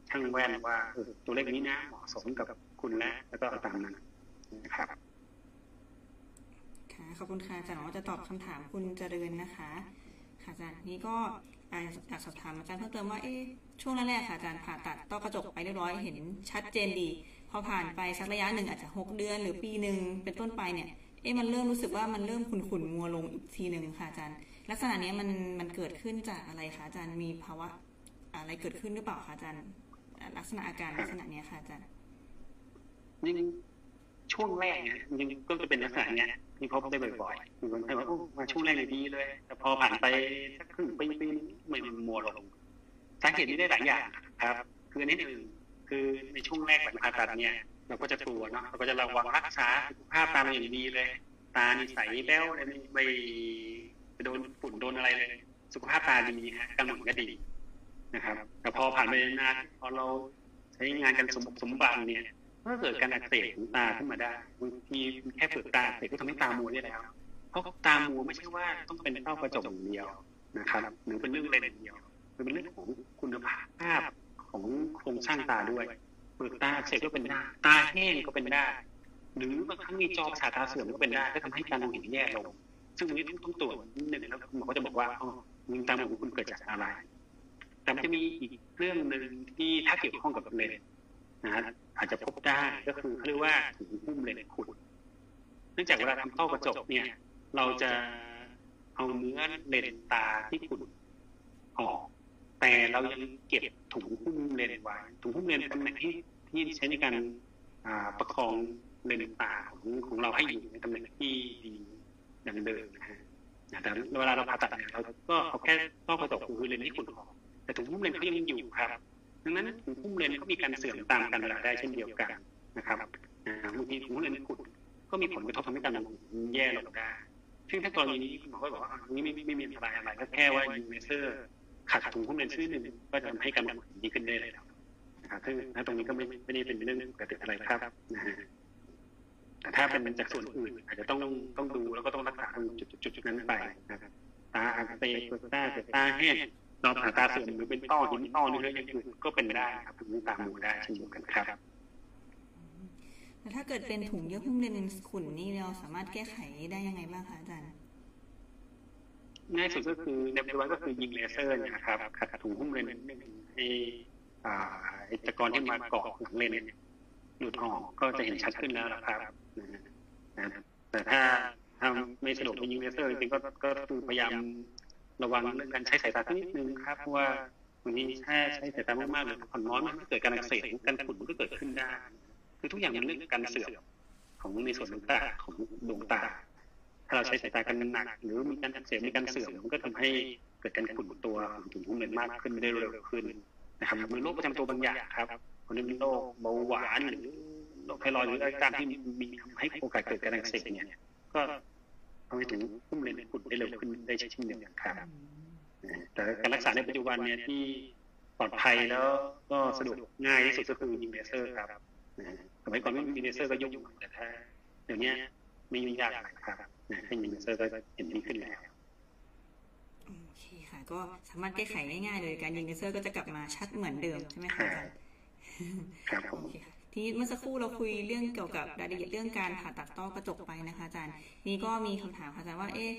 ช่างแว่นว่าตัวเลขนี้นะเหมาะสมกับคุณและแล้วก็ตามนั้นนะครับค่ะขอบคุณค่ะอาจารย์หมอจะตอบคำถามคุณเจริญนะคะค่ะอาจารย์นี้ก็อยากสอบถามอาจารย์เพิ่มเติมว่าเอ๊ะช่วงแรกๆค่ะอาจารย์ผ่าตัดต้อกระจกไปเรียบร้อยเห็นชัดเจนดีพอผ่านไปสักระยะหนึ่งอาจจะหกเดือนหรือปีนึงเป็นต้นไปเนี่ยเอ๊ะมันเริ่มรู้สึกว่ามันเริ่มขุ่นๆมัวลงอีกทีนึงค่ะอาจารย์ลักษณะนี้มันมันเกิดขึ้นจากอะไรคะอาจารย์มีภาวะอะไรเกิดขึ้นหรือเปล่าคะอาจารย์ลักษณะอาการลักษณะนี้ค่ะอาจารย์นี่ช่วงแรกเนี่ยยังก็จะเป็นลักษณะเนี้ยที่พบได้บ่อยๆมีคนให้ว่าโอ้มาช่วงแรกดีเลยแต่พอผ่านไปสักครึ่งปีปีมันมัวลงสาเหตุนี้ได้หลายอย่างครับคืออันนี้หนึ่งคือในช่วงแรกหลังผ่าตัดเนี่ยเราก็จะกลัวเนาะเราก็จะระวังรักษาสุขภาพตาอย่างดีเลยตาใสแป้วอะไรไม่โดนฝุ่นโดนอะไรเลยสุขภาพตาดีฮะกำลังก็ดีนะครับแต่พอผ่านไปนานพอเราใช้งานกันสมบุกสมบันเนี่ยก็เกิดการอักเสบของตาขึ้นมาได้บางทีแค่เปิดตาอักเสบก็ทำให้ตามัวได้แล้วเพราะตามัวไม่ใช่ว่าต้องเป็นต้อกระจกอย่างเดียวนะครับหรือเป็นเรื่องเลนส์อย่างเดียวมันเป็นเรื่องของคุณภาพของโครงสร้างตาด้วยเปิดตาอักเสบก็เป็นได้ตาแห้งก็เป็นได้หรือบางครั้งมีจอประสาทตาเสื่อมก็เป็นได้ก็ทำให้การมองเห็นแย่ลงซึ่งตรงนี้ต้องตรวจนิดนึงแล้วหมอก็จะบอกว่าอ๋อมีตาของคุณเกิดจากอะไรแต่มันจะมีอีกเรื่องนึงที่ถ้าเกี่ยวข้องกับเลนส์นะอาจจะพบได้ก็คือเขาเรียกว่าถุงหุ้มเลนส์ขุ่นเนื่องจากเวลาทำต้อกระจกเนี่ยเราจะเอาเนื้อเลนส์ตาที่ขุ่นออกแต่เรายังเก็บถุงหุ้มเลนส์ไว้ถุงหุ้มเลนส์เป็นตำแหน่งที่ที่ใช้ในการประคองเลนส์ตาของของเราให้อยู่ในตำแหน่งที่ดีดังเดิมนะฮะแต่เวลาเราผ่าตัดเนี่ยเราก็เอาแค่ต้อกระจกคือเลนส์ที่ขุ่นออกแต่ถุงหุ้มเลนส์ก็ยังอยู่ครับดังนั้นถุงหุ้มเลนส์ก็มีการเสื่อมตามกันเวลาได้เช่นเดียวกัน นะครับบางทีถุงเงินขุดก็มีผลกระทบทำให้การดำเนินแย่ลงได้ซึ่งถ้ากรณีนี้คุณหมอก็บอกว่านี่ไม่ไม่มีอันตรายอะไรก็แค่ว่ายูเวเซอร์ขาดถุงหุ้นเป็นชื่อหนึ่งก็จะทำให้การดำเนินดีขึ้นได้เลยครับซึ่งนะตรงนี้ก็ไม่ไม่ได้เป็นเรื่องกระติกอะไรครับแต่ถ้าเป็นจากส่วนอื่นอาจจะต้องต้องดูแล้วก็ต้องรักษาตรงจุดจุดจุดนั้นไปนะครับตาอักเสบตาเสียตาแห้งนอนผ่าตาเสื่อมหรือเป็นต้อหินต้อเนื้อยังอยู่ก็เป็นได้ครับถึงตาหมูได้เช่นเดียวกันครับแล้วถ้าเกิดเป็นถุงเยื่อหุ้มเลนส์ขุ่นนี่เราสามารถแก้ไขได้ยังไงบ้างคะอาจารย์ง่ายสุดก็คือในปัจจุบันก็คือยิงเลเซอร์นะครับขัดถุงหุ้มเลนส์ให้ตะกอนที่มาเกาะหลังเลนส์หลุดออกก็จะเห็นชัดขึ้นแล้วนะครับแต่ถ้าถ้าไม่สะดวกไปยิงเลเซอร์จริงก็ก็พยายามระวังเรื่องการใช้สายตาสักนิดนึงครับเพราะว่าบางทีถ้าใช้สายตามากๆหรือผ่อนน้อยมันเกิดการอักเสบการขุ่นมันก็เกิดขึ้นได้คือทุกอย่างมันเรื่องการเสื่อมของในส่วนต่างๆของดวงตาถ้าเราใช้สายตากันหนักหรือมีการอักเสบมีการเสื่อมมันก็ทำให้เกิดการขุ่นตัวขุ่นหุ้มเลนส์มากขึ้นไม่ได้เร็วขึ้นนะครับมีโรคประจำตัวบางอย่างครับคนที่เป็นโรคเบาหวานหรือโรคไทรอยด์หรืออาการที่มีทำให้โอกาสเกิดการอักเสบเนี่ยก็ทำให้ถึงหุ้มเลนส์ขุ่นได้เร็วขึ้นได้เช่นเดียวกันครับแต่การรักษาในปัจจุบันเนี่ยที่ปลอดภัยแล้วก็สะดวกง่ายที่สุดก็คือยิงเลเซอร์ครับสมัยก่อนไม่มีเลเซอร์ก็ยุ่งแต่ถ้าเดี๋ยวนี้ไม่ยุ่งยากนะครับถ้ามีเลเซอร์ก็เห็นดีขึ้นแล้วโอเคค่ะก็สามารถแก้ไขง่ายๆเลยการยิงเลเซอร์ก็จะกลับมาชัดเหมือนเดิมใช่ไหมคะอาจารย์ครับผมทีนี้เมื่อสักครู่เราคุยเรื่องเกี่ยวกับรายละเอียดเรื่องการผ่าตัดต้อกระจกไปนะคะอาจารย์นี่ก็มีคำถามค่ะอาจารย์ว่าเอ๊ะ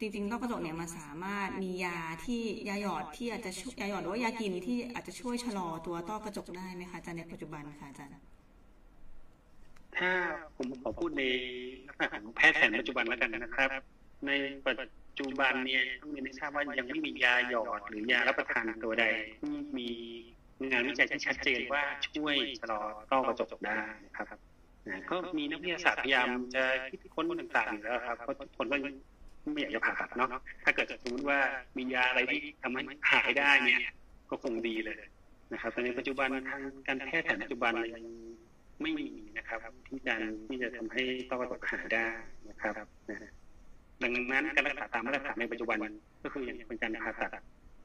จริงๆต้อกระจกเนี่ยมันสามารถมียาที่ยาหยอดที่อาจจะยาหยอดหรือว่ายากินที่อาจจะช่วยชะลอตัวต้อกระจกได้ไหมคะอาจารย์ในปัจจุบันค่ะอาจารย์ถ้าผมขอพูดในลักษณะของแพทย์แผนปัจจุบันแล้วกันนะครับในปัจจุบันเนี่ยต้องเรียนให้ทราบว่ายังไม่มียาหยอดหรือยารับประทานตัวใดที่มีงานวิจัยที่ชัดเจนว่าช่วยชะลอต้อกระจกได้นะครับก็มีนักวิทยาศาสตร์พยายามจะคิดค้นต่างๆอยู่แล้วครับเพราะทุกคนก็ไม่อยากจะผ่าตัดเนาะถ้าเกิดสมมติว่ามียาอะไรที่ทำให้หายได้เนี่ยก็คงดีเลยนะครับแต่ในปัจจุบันทางการแพทย์แผนปัจจุบันยังไม่มีนะครับที่จะที่จะทำให้ต้อกระจกหายได้นะครับดังนั้นการรักษาตามมาตรฐานในปัจจุบันก็คืออย่างเป็นการผ่าตัด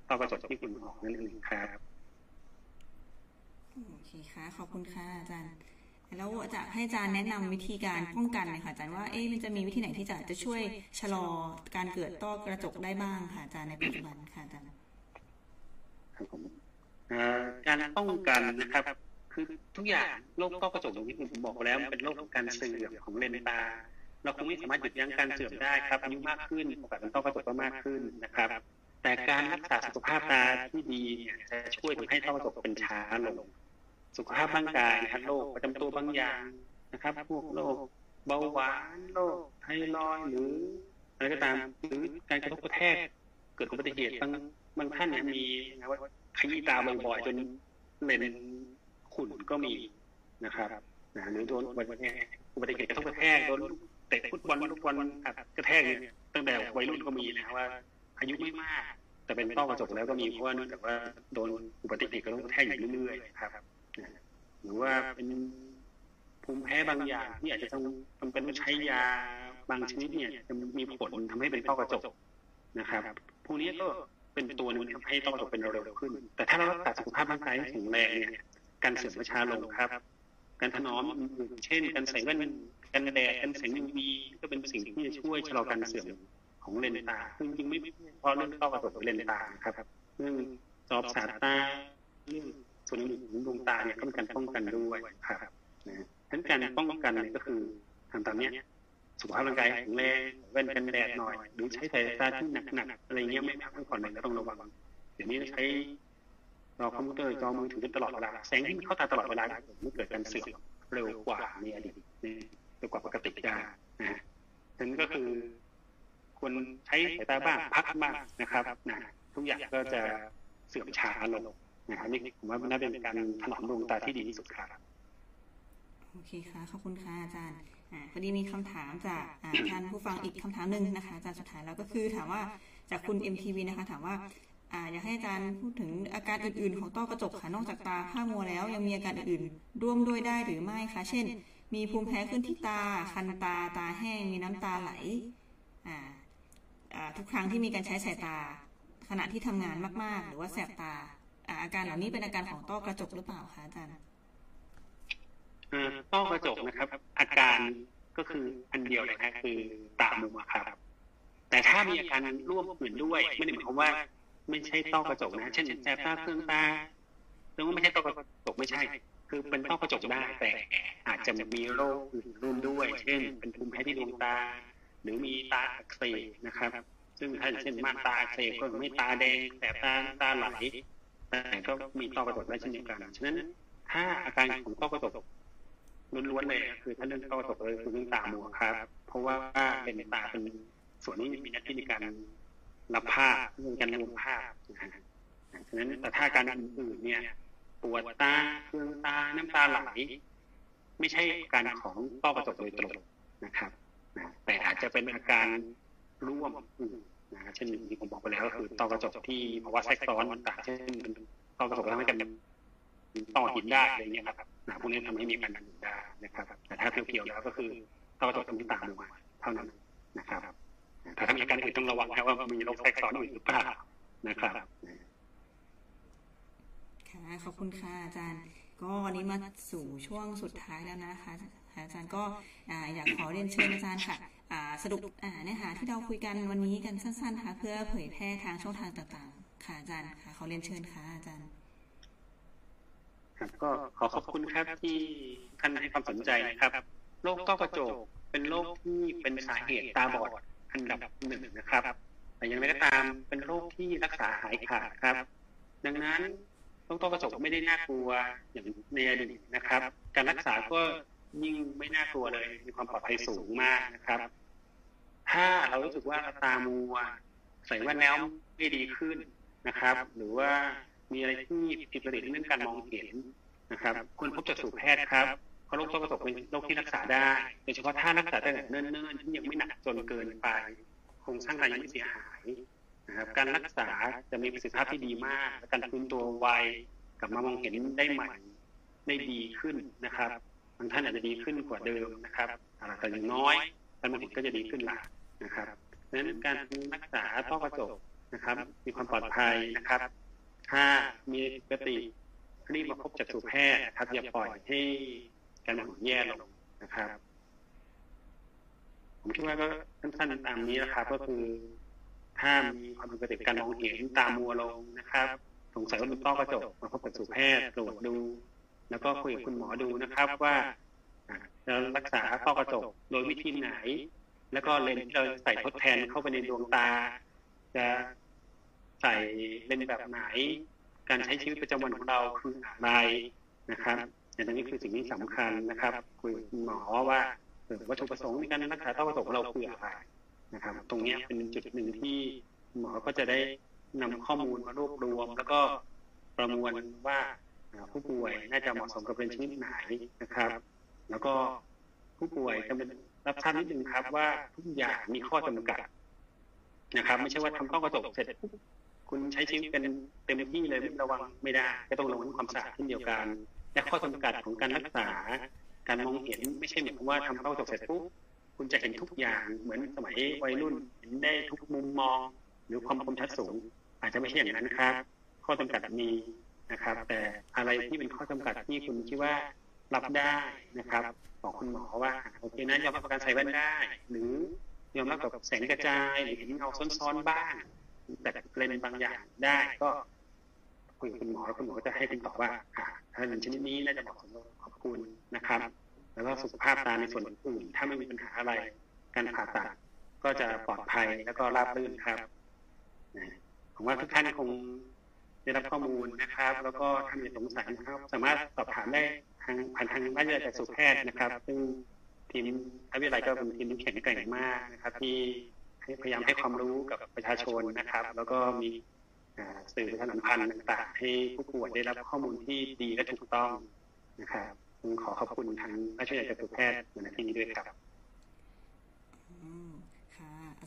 ต้อกระจกที่คุณหมอนั่นเองครับโอเคค่ะขอบคุณค่ะอาจารย์แล้วจะให้อาจารย์แนะนำวิธีการป้องกันเลยค่ะอาจารย์ว่าเอ๊ะมันจะมีวิธีไหนที่จะจะช่วยชะลอการเกิดต้อกระจกได้บ้างค่ะอาจารย์ในปัจจุบันค่ะอาจารย์ครับผมการป้องกันนะครับคือทุกอย่างโรคต้อกระจกอย่างที่ผมบอกแล้วมันเป็นโรคการเสื่อมของเลนส์ตาเราคงไม่สามารถหยุดยั้งการเสื่อมได้ครับอายุมากขึ้นโอกาสเป็นต้อกระจกก็มากขึ้นนะครับแต่การรักษาสุขภาพตาที่ดีเนี่ยจะช่วยทำให้ต้อกระจกเป็นช้าลงสุขภาพร่างกายนะครับโรคประจำตัวบางอย่างนะครับพวกโรคเบาหวานโรคไทรอยด์หรืออะไรก็ตามหรือการกระทบกระแทกเกิดอุบัติเหตุบางบางท่านเนี่ยมีนะว่าขยี้ตาบ่อยๆจนเลนส์ขุ่นก็มีนะครับหรือโดนอุบัติเหตุกระทบกระแทกโดนเตะฟุตบอลฟุตบอลกระแทกเนี่ยตั้งแต่วัยรุ่นก็มีนะครับว่าอายุไม่มากแต่เป็นต้อกระจกแล้วก็มีเพราะว่าเนื่องจากว่าโดนอุบัติเหตุกระทบกระแทกอยู่เรื่อยๆครับหรือว่าเป็นภูมิแพ้บางอย่างที่อาจจะต้องจำเป็นต้องใช้ยาบางชนิดเนี่ยจะมีผลทำให้เป็นต้อกระจกนะครับพวกนี้ก็เป็นตัวนึงทำให้ต้อกระจกเป็นเร็วๆขึ้นแต่ถ้าเรารักษาสุขภาพร่างกายให้แข็งแรงเนี่ยการเสื่อมก็ช้าลงครับการถนอมเช่นการใส่แว่นกันแดดกันแสง ยู วี ก็เป็นสิ่งที่จะช่วยชะลอการเสื่อมของเลนส์ตาจริงๆไม่เพราะเรื่องต้อกระจกของเลนส์ตาครับเรื่องจอประสาทตาเรื่องส่วนอื่นของดวงตาเนี่ยก็เป็นการป้องกันด้วยครับทั้งการป้องกันก็คือทำตามเนี้ยสุขภาพร่างกายแข็งแรงแว่นกันแดดหน่อยหรือใช้สายตาที่หนักๆอะไรเงี้ยไม่พักผ่อนเลยก็ต้องระวังเดี๋ยวนี้ใช้จอคอมพิวเตอร์จอมือถือตลอดเวลาแสงที่เข้าตาตลอดเวลามันเกิดการเสื่อมเร็วกว่าในอดีตเร็วกว่าปกติได้นะนั้นก็คือควรใช้สายตาบ้างพักบ้างนะครับนะทุกอย่างก็จะเสื่อมช้าลงนะครับนี่ผมว่ามันน่าเป็นการถนอมดวงตาที่ดีที่สุดครับโอเคค่ะขอบคุณค่ะอาจารย์อ่าพอดีมีคำถามจากท่านผู้ฟังอีกคำถามหนึ่งนะคะอาจารย์สุดท้ายแล้วก็คือถามว่าจากคุณ เอ็ม ที วี นะคะถามว่า อยากให้อาจารย์พูดถึงอาการอื่นๆของต้อกระจกค่ะนอกจากตาผ้ามัวแล้วยังมีอาการอื่นๆร่วมด้วยได้หรือไม่คะเช่นมีภูมิแพ้ขึ้นที่ตาคันตาตาแห้งมีน้ำตาไหลทุกครั้งที่มีการใช้สายตาขณะที่ทำงานมากๆหรือว่าแสบตาอาการเหล่านี้เป็นอาการของต้อกระจกหรือเปล่าคะอาจารย์ต้อกระจกนะครับอาการก็คืออันเดียวเลยนะคือตามัวครับแต่ถ้ามีอาการร่วมอื่นด้วยไม่ได้หมายความว่าไม่ใช่ต้อกระจกนะเช่นแสบตาเคืองตาหรือว่าไม่ใช่ต้อกระจกไม่ใช่คือเป็นต้อกระจกได้แต่อาจจะมีโรคอื่นร่วมด้วยเช่นเป็นภูมิแพ้ที่ดวงตาหรือมีตาอักเสบนะครับซึ่งถ้าเช่นมาตาอักเสบก็ไม่ตาแดงแสบตาตาไหลแต่ก็มีต้อกระจกได้เช่นเดียวกันฉะนั้นถ้าอาการของต้อกระจกล้วนๆเลยคือถ้าเรื่องต้อกระจกเลยคือเรื่องตามัวครับเพราะว่าเป็นตาเป็นส่วนนี้มีหน้าที่ในการรับภาพเรื่องการรวมภาพนะฉะนั้นแต่ถ้าการอื่นเนี่ยปวดตาเคืองตาน้ำตาไหลไม่ใช่การของต้อกระจกโดยตรงนะครับแต่อาจจะเป็นอาการร่วมอื่นนะเช่นที่ผมบอกไปแล้วก็คือต้อกระจกที่ภาวะแทรกซ้อนต่างเช่นเป็นต้อกระจกทำให้กันต้อหินได้อะไรเงี้ยครับพวกนี้ทำให้มีการอื่นได้นะครับแต่ถ้าเพียวๆแล้วก็คือต้อกระจกตรงที่ตามัวเท่านั้นนะครับแต่ถ้ามีอาการอื่นต้องระวังนะว่ามีโรคแทรกซ้อนอื่นหรือเปล่านะครับค่ะขอบคุณค่ะอาจารย์ก็วันนี้มาสู่ช่วงสุดท้ายแล้วนะคะอาจารย์ก็อยากขอเรียนเชิญอาจารย์ค่ะสรุปเนื้อหาที่เราคุยกันวันนี้กันสั้นๆค่ะเพื่อเผยแพร่ทางช่องทางต่างๆค่ะอาจารย์ค่ะขอเรียนเชิญค่ะอาจารย์ครับก็ขอขอบคุณครับที่ท่านให้ความสนใจนะครับโรคต้อกระจกเป็นโรคที่เป็นสาเหตุตาบอดอันดับหนึ่งนะครับแต่ยังไม่ได้ตามเป็นโรคที่รักษาหายขาดครับดังนั้นโรคต้อกระจกไม่ได้น่ากลัวอย่างในอดีตนะครับการรักษาก็ยิ่งไม่น่ากลัวเลยมีความปลอดภัยสูงมากนะครับถ้าเรารู้สึกว่าตามัวใส่แว่นแล้วไม่ดีขึ้นนะครับหรือว่ามีอะไรที่ผิดปกติในเรื่องการมองเห็นนะครับควรพบจักษุแพทย์ครับเพราะโรคต้อกระจกเป็นโรคที่รักษาได้โดยเฉพาะถ้ารักษาตั้งแต่เนิ่นๆที่ยังไม่หนักจนเกินไปโครงสร้างกายยังไม่เสียหายนะครับการรักษาจะมีประสิทธิภาพที่ดีมากและการฟื้นตัวไวกลับมามองเห็นได้ใหม่ได้ดีขึ้นนะครับบางท่านอาจจะดีขึ้นกว่าเดิมนะครับแต่อย่างน้อยการมองเห็นก็จะดีขึ้นหลักนะครับดังนั้นการรักษาต้อกระจกนะครับมีความปลอดภัยนะครับถ้ามีปกติรีบมาพบจักษุแพทย์ครับอย่าปล่อยให้การมองเห็นแย่ลงนะครับผมคิดว่าก็สั้นๆตามนี้นะครับก็คือถ้ามีความผิดปกติการมองเห็นตามัวลงนะครับสงสัยว่าเป็นต้อกระจกมาพบจักษุแพทย์ตรวจดูแล้วก็คุยกับคุณหมอดูนะครับว่าจะรักษาต้อกระจกโดยวิธีไหนแล้วก็เลนส์ที่เราใส่ทดแทนเข้าไปในดวงตาจะใส่เลนส์แบบไหนการใช้ชีวิตประจำวันของเราคืออะไรนะครับอย่างนี้คือสิ่งที่สำคัญนะครับคุยกับคุณหมอว่าวัตถุประสงค์ในการรักษาต้อกระจกของเราคืออะไรนะครับตรงนี้เป็นจุดหนึ่งที่หมอก็จะได้นำข้อมูลมารวบรวมแล้วก็ประมวลว่าผู้ป่วยน่าจะเหมาะสมกับเป็นชนิดไหนนะครับแล้วก็ผู้ป่วยจำเป็นรับทราบนิดนึงครับว่าทุกอย่างมีข้อจำกัดนะครับไม่ใช่ว่าทำต้อกระจกเสร็จคุณใช้ชีวิตเป็นเต็มที่เลยไม่ระวังไม่ได้ก็ต้องระวังความสะอาดเช่นเดียวกันและข้อจำกัดของการรักษาการมองเห็นไม่ใช่หมายความว่าทำต้อกระจกเสร็จปุ๊บคุณจะเห็นทุกอย่างเหมือนสมัยวัยรุ่นเห็นได้ทุกมุมมองหรือความคมชัดสูงอาจจะไม่ใช่อย่างนั้นครับข้อจำกัดมีนะครับแต่อะไรที่เป็นข้อจำกัดที่คุณคิดว่ารับได้นะครับบอกคุณหมอว่าโอเคนะยอมรับกับการใส่แว่นได้หรือยอมรับกับแสงกระจายหรือเห็นเงาซ้อนๆบ้างแต่เลนบางอย่างได้ก็คุยกับคุณหมอแล้วคุณหมอจะให้คำตอบว่าถ้าเป็นชนิดนี้น่าจะบอกคุณขอบคุณนะครับแล้วก็สุขภาพตาในส่วนอื่นถ้าไม่มีปัญหาอะไรการผ่าตัดก็จะปลอดภัยแล้วก็ราบรื่นครับผมว่าทุกท่านคงได้รับข้อมูลนะครับแล้วก็ท่านมีสงสัยนะครับสามารถสอบถามได้ทางผ่านทางบ้านเรือนจากสุขแพทย์นะครับซึ่งทีมทวิไลก็เป็นทีมที่แข็งแกร่งมากนะครับที่พยายามให้ความรู้กับประชาชนนะครับแล้วก็มีสื่อประชาสัมพันธ์ต่างๆให้ผู้ป่วยได้รับข้อมูลที่ดีและถูกต้องนะครับผมขอขอบคุณทางบ้านเรือนจากสุขแพทย์ในที่นี้ด้วยครับ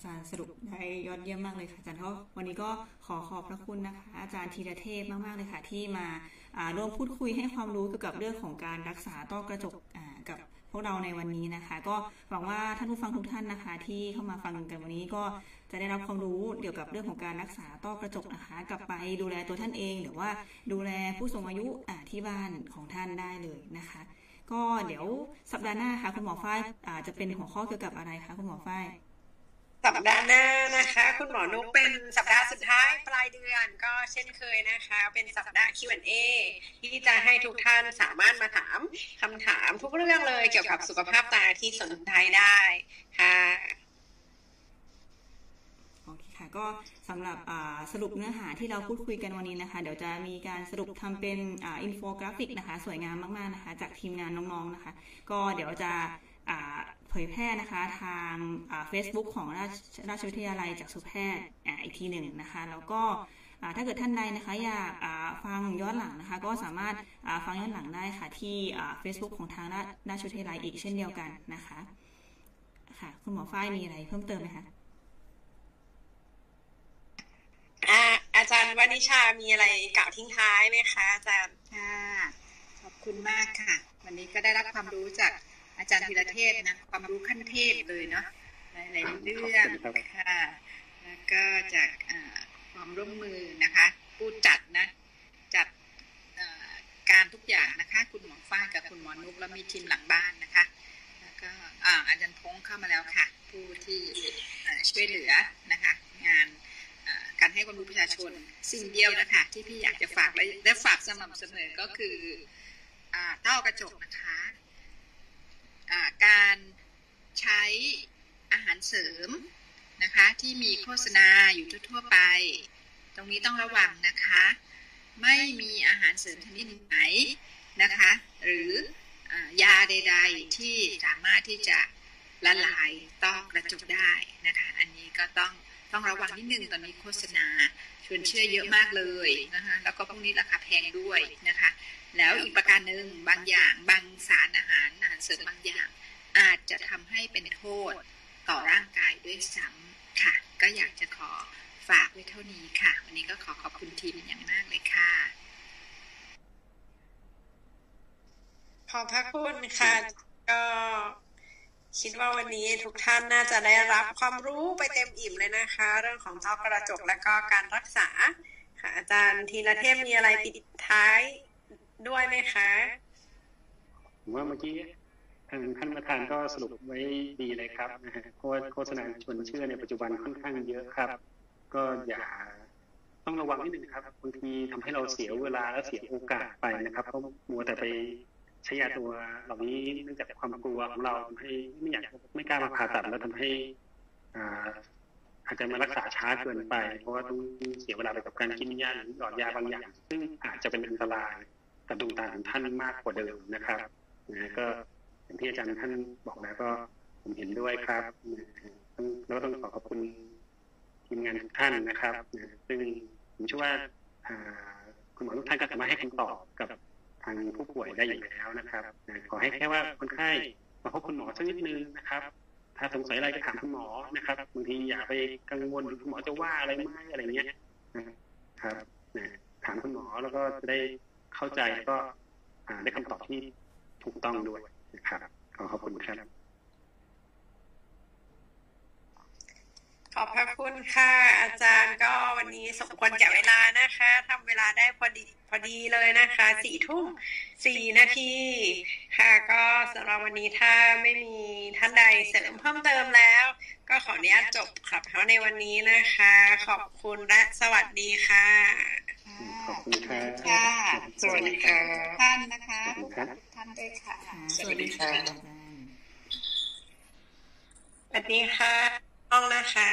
อาจารย์สรุปได้ยอดเยี่ยมมากเลยค่ะอาจารย์ก็วันนี้ก็ขอขอบพระคุณนะคะอาจารย์ธีรเทพมากๆเลยค่ะที่มาร่วมพูดคุยให้ความรู้เกี่ยวกับเรื่องของการรักษาต้อกระจกกับพวกเราในวันนี้นะคะก็หวังว่าท่านผู้ฟังทุกท่านนะคะที่เข้ามาฟังกันวันนี้ก็จะได้รับความรู้เกี่ยวกับเรื่องของการรักษาต้อกระจกนะคะกลับไปดูแลตัวท่านเองหรือว่าดูแลผู้สูงอายุที่บ้านของท่านได้เลยนะคะก็เดี๋ยวสัปดาห์หน้าค่ะคุณหมอฝ้ายจะเป็นหัวข้อเกี่ยวกับอะไรคะคุณหมอฝ้ายสัปดาห์หน้านะคะคุณหมอนุ๊กเป็นสัปดาห์สุดท้ายปลายเดือนก็เช่นเคยนะคะเป็นสัปดาห์ คิว แอนด์ เอ ที่จะให้ทุกท่านสามารถมาถามคำถามทุกเรื่องเลยเกี่ยวกับสุขภาพตาที่สนใจได้ค่ะโอเคค่ะก็สำหรับสรุปเนื้อหาที่เราพูดคุยกันวันนี้นะคะเดี๋ยวจะมีการสรุปทำเป็นอินโฟกราฟิกนะคะสวยงามมากๆนะคะจากทีมงานน้องๆนะคะก็เดี๋ยวจะเผยแพร่นะคะทางเฟซบุ๊กของราชราชวิทยาลัยจักษุแพทย์อีกทีหนึ่งนะคะแล้วก็ถ้าเกิดท่านใดนะคะอยากฟังย้อนหลังนะคะก็สามารถฟังย้อนหลังได้ค่ะที่เฟซบุ๊กของทางราชวิทยาลัยอีกเช่นเดียวกันนะคะค่ะคุณหมอฝ้ายมีอะไรเพิ่มเติมไหมคะอาจารย์วณิชามีอะไรกล่าวทิ้งท้ายไหมคะอาจารย์ขอบคุณมากค่ะวันนี้ก็ได้รับความรู้จากอาจารย์ธีรเทพนะความรู้ขั้นเทพเลยเนาะหลายๆเรื่องค่ะแล้วก็จากความร่วมมือนะคะผู้จัดนะจัดการทุกอย่างนะคะคุณหมอฝ้ายกับคุณหมอนุกและมีทีมหลังบ้านนะคะแล้วก็อาจารย์พงษ์เข้ามาแล้วค่ะผู้ที่ช่วยเหลือนะคะงานการให้ความรู้ประชาชนสิ่งเดียวนะคะที่พี่อยากจะฝากและฝากสม่ำเสมอก็คือต้อกระจกนะคะการใช้อาหารเสริมนะคะที่มีโฆษณาอยู่ทั่วไปตรงนี้ต้องระวังนะคะไม่มีอาหารเสริมชนิดไหนนะคะหรือยาใดๆที่สามารถที่จะละลายต้อกระจกได้นะคะอันนี้ก็ต้องต้องระวังนิดนึงตอนนี้โฆษณาชวนเชื่อเยอะมากเลยนะคะแล้วก็พวกนี้ราคาแพงด้วยนะคะแล้วอีกประการหนึ่งบางอย่างบางสารอาหารอาหารเสริมบางอย่างอาจจะทำให้เป็นโทษต่อร่างกายด้วยซ้ำค่ะก็อยากจะขอฝากไว้เท่านี้ค่ะวันนี้ก็ขอขอบคุณทีมอย่างมากเลยค่ะขอบพระคุณค่ะก็คิดว่าวันนี้ทุกท่านน่าจะได้รับความรู้ไปเต็มอิ่มเลยนะคะเรื่องของต้อกระจกและก็การรักษาค่ะอาจารย์ธีรเทพมีอะไรปิดท้ายด้วยไหมคะผมว่าเมื่อกี้ทางท่านประธานก็สรุปไว้ดีเลยครับนะฮะโฆษณาชวนเชื่อในปัจจุบันค่อนข้างเยอะครับก็อย่าต้องระวังนิดนึงครับบางทีทำให้เราเสียเวลาและเสียโอกาสไปนะครับเพราะมัวแต่ไปใช้ยาตัวเหล่านี้เนื่องจากความกลัวของเราทำให้ไม่อยากไม่กล้ามาผ่าตัดแล้วทำให้อ่าอาจจะมารักษาช้าเกินไปเพราะว่าต้องเสียเวลาไปกับการกินยาหรือหยอดยาบางอย่างซึ่งอาจจะเป็นอันตรายกับดวงตาของท่านมากกว่าเดิมนะครับนะก็อย่างที่อาจารย์ท่านบอกแล้วก็ผมเห็นด้วยครับแล้วก็ต้องขอขอบคุณทีมงานทุกท่านนะครับซึ่งผมเชื่อว่าคุณหมอทุกท่านก็สามารถให้คำตอบกับทางผู้ป่วยได้อยู่แล้วนะครับขอให้แค่ว่าคนไข้มาพบคุณหมอสักนิดนึงนะครับถ้าสงสัยอะไรก็ถามคุณหมอนะครับบางทีอย่าไปกังวลคุณหมอจะว่าอะไรไหมอะไรเงี้ยนะครับถามคุณหมอแล้วก็จะได้เข้าใจแล้วก็ได้คำตอบที่ถูกต้องด้วยนะครับขอขอบคุณครับขอบพระคุณค่ะอาจารย์ก็วันนี้สมควรแก่เวลานะคะทำเวลาได้พอดีพอดีเลยนะคะสี่ทุ่มสี่นาทีค่ะก็สำหรับวันนี้ถ้าไม่มีท่านใดเสริมเพิ่มเติมแล้วก็ขออนุญาตจบคลับเฮาส์ในวันนี้นะคะขอบคุณและสวัสดีค่ะขอบคุณค่ะสวัสดีค่ะท่านนะคะทุกท่านด้วยค่ะสวัสดีค่ะสวัสดีค่ะต้องนะคะ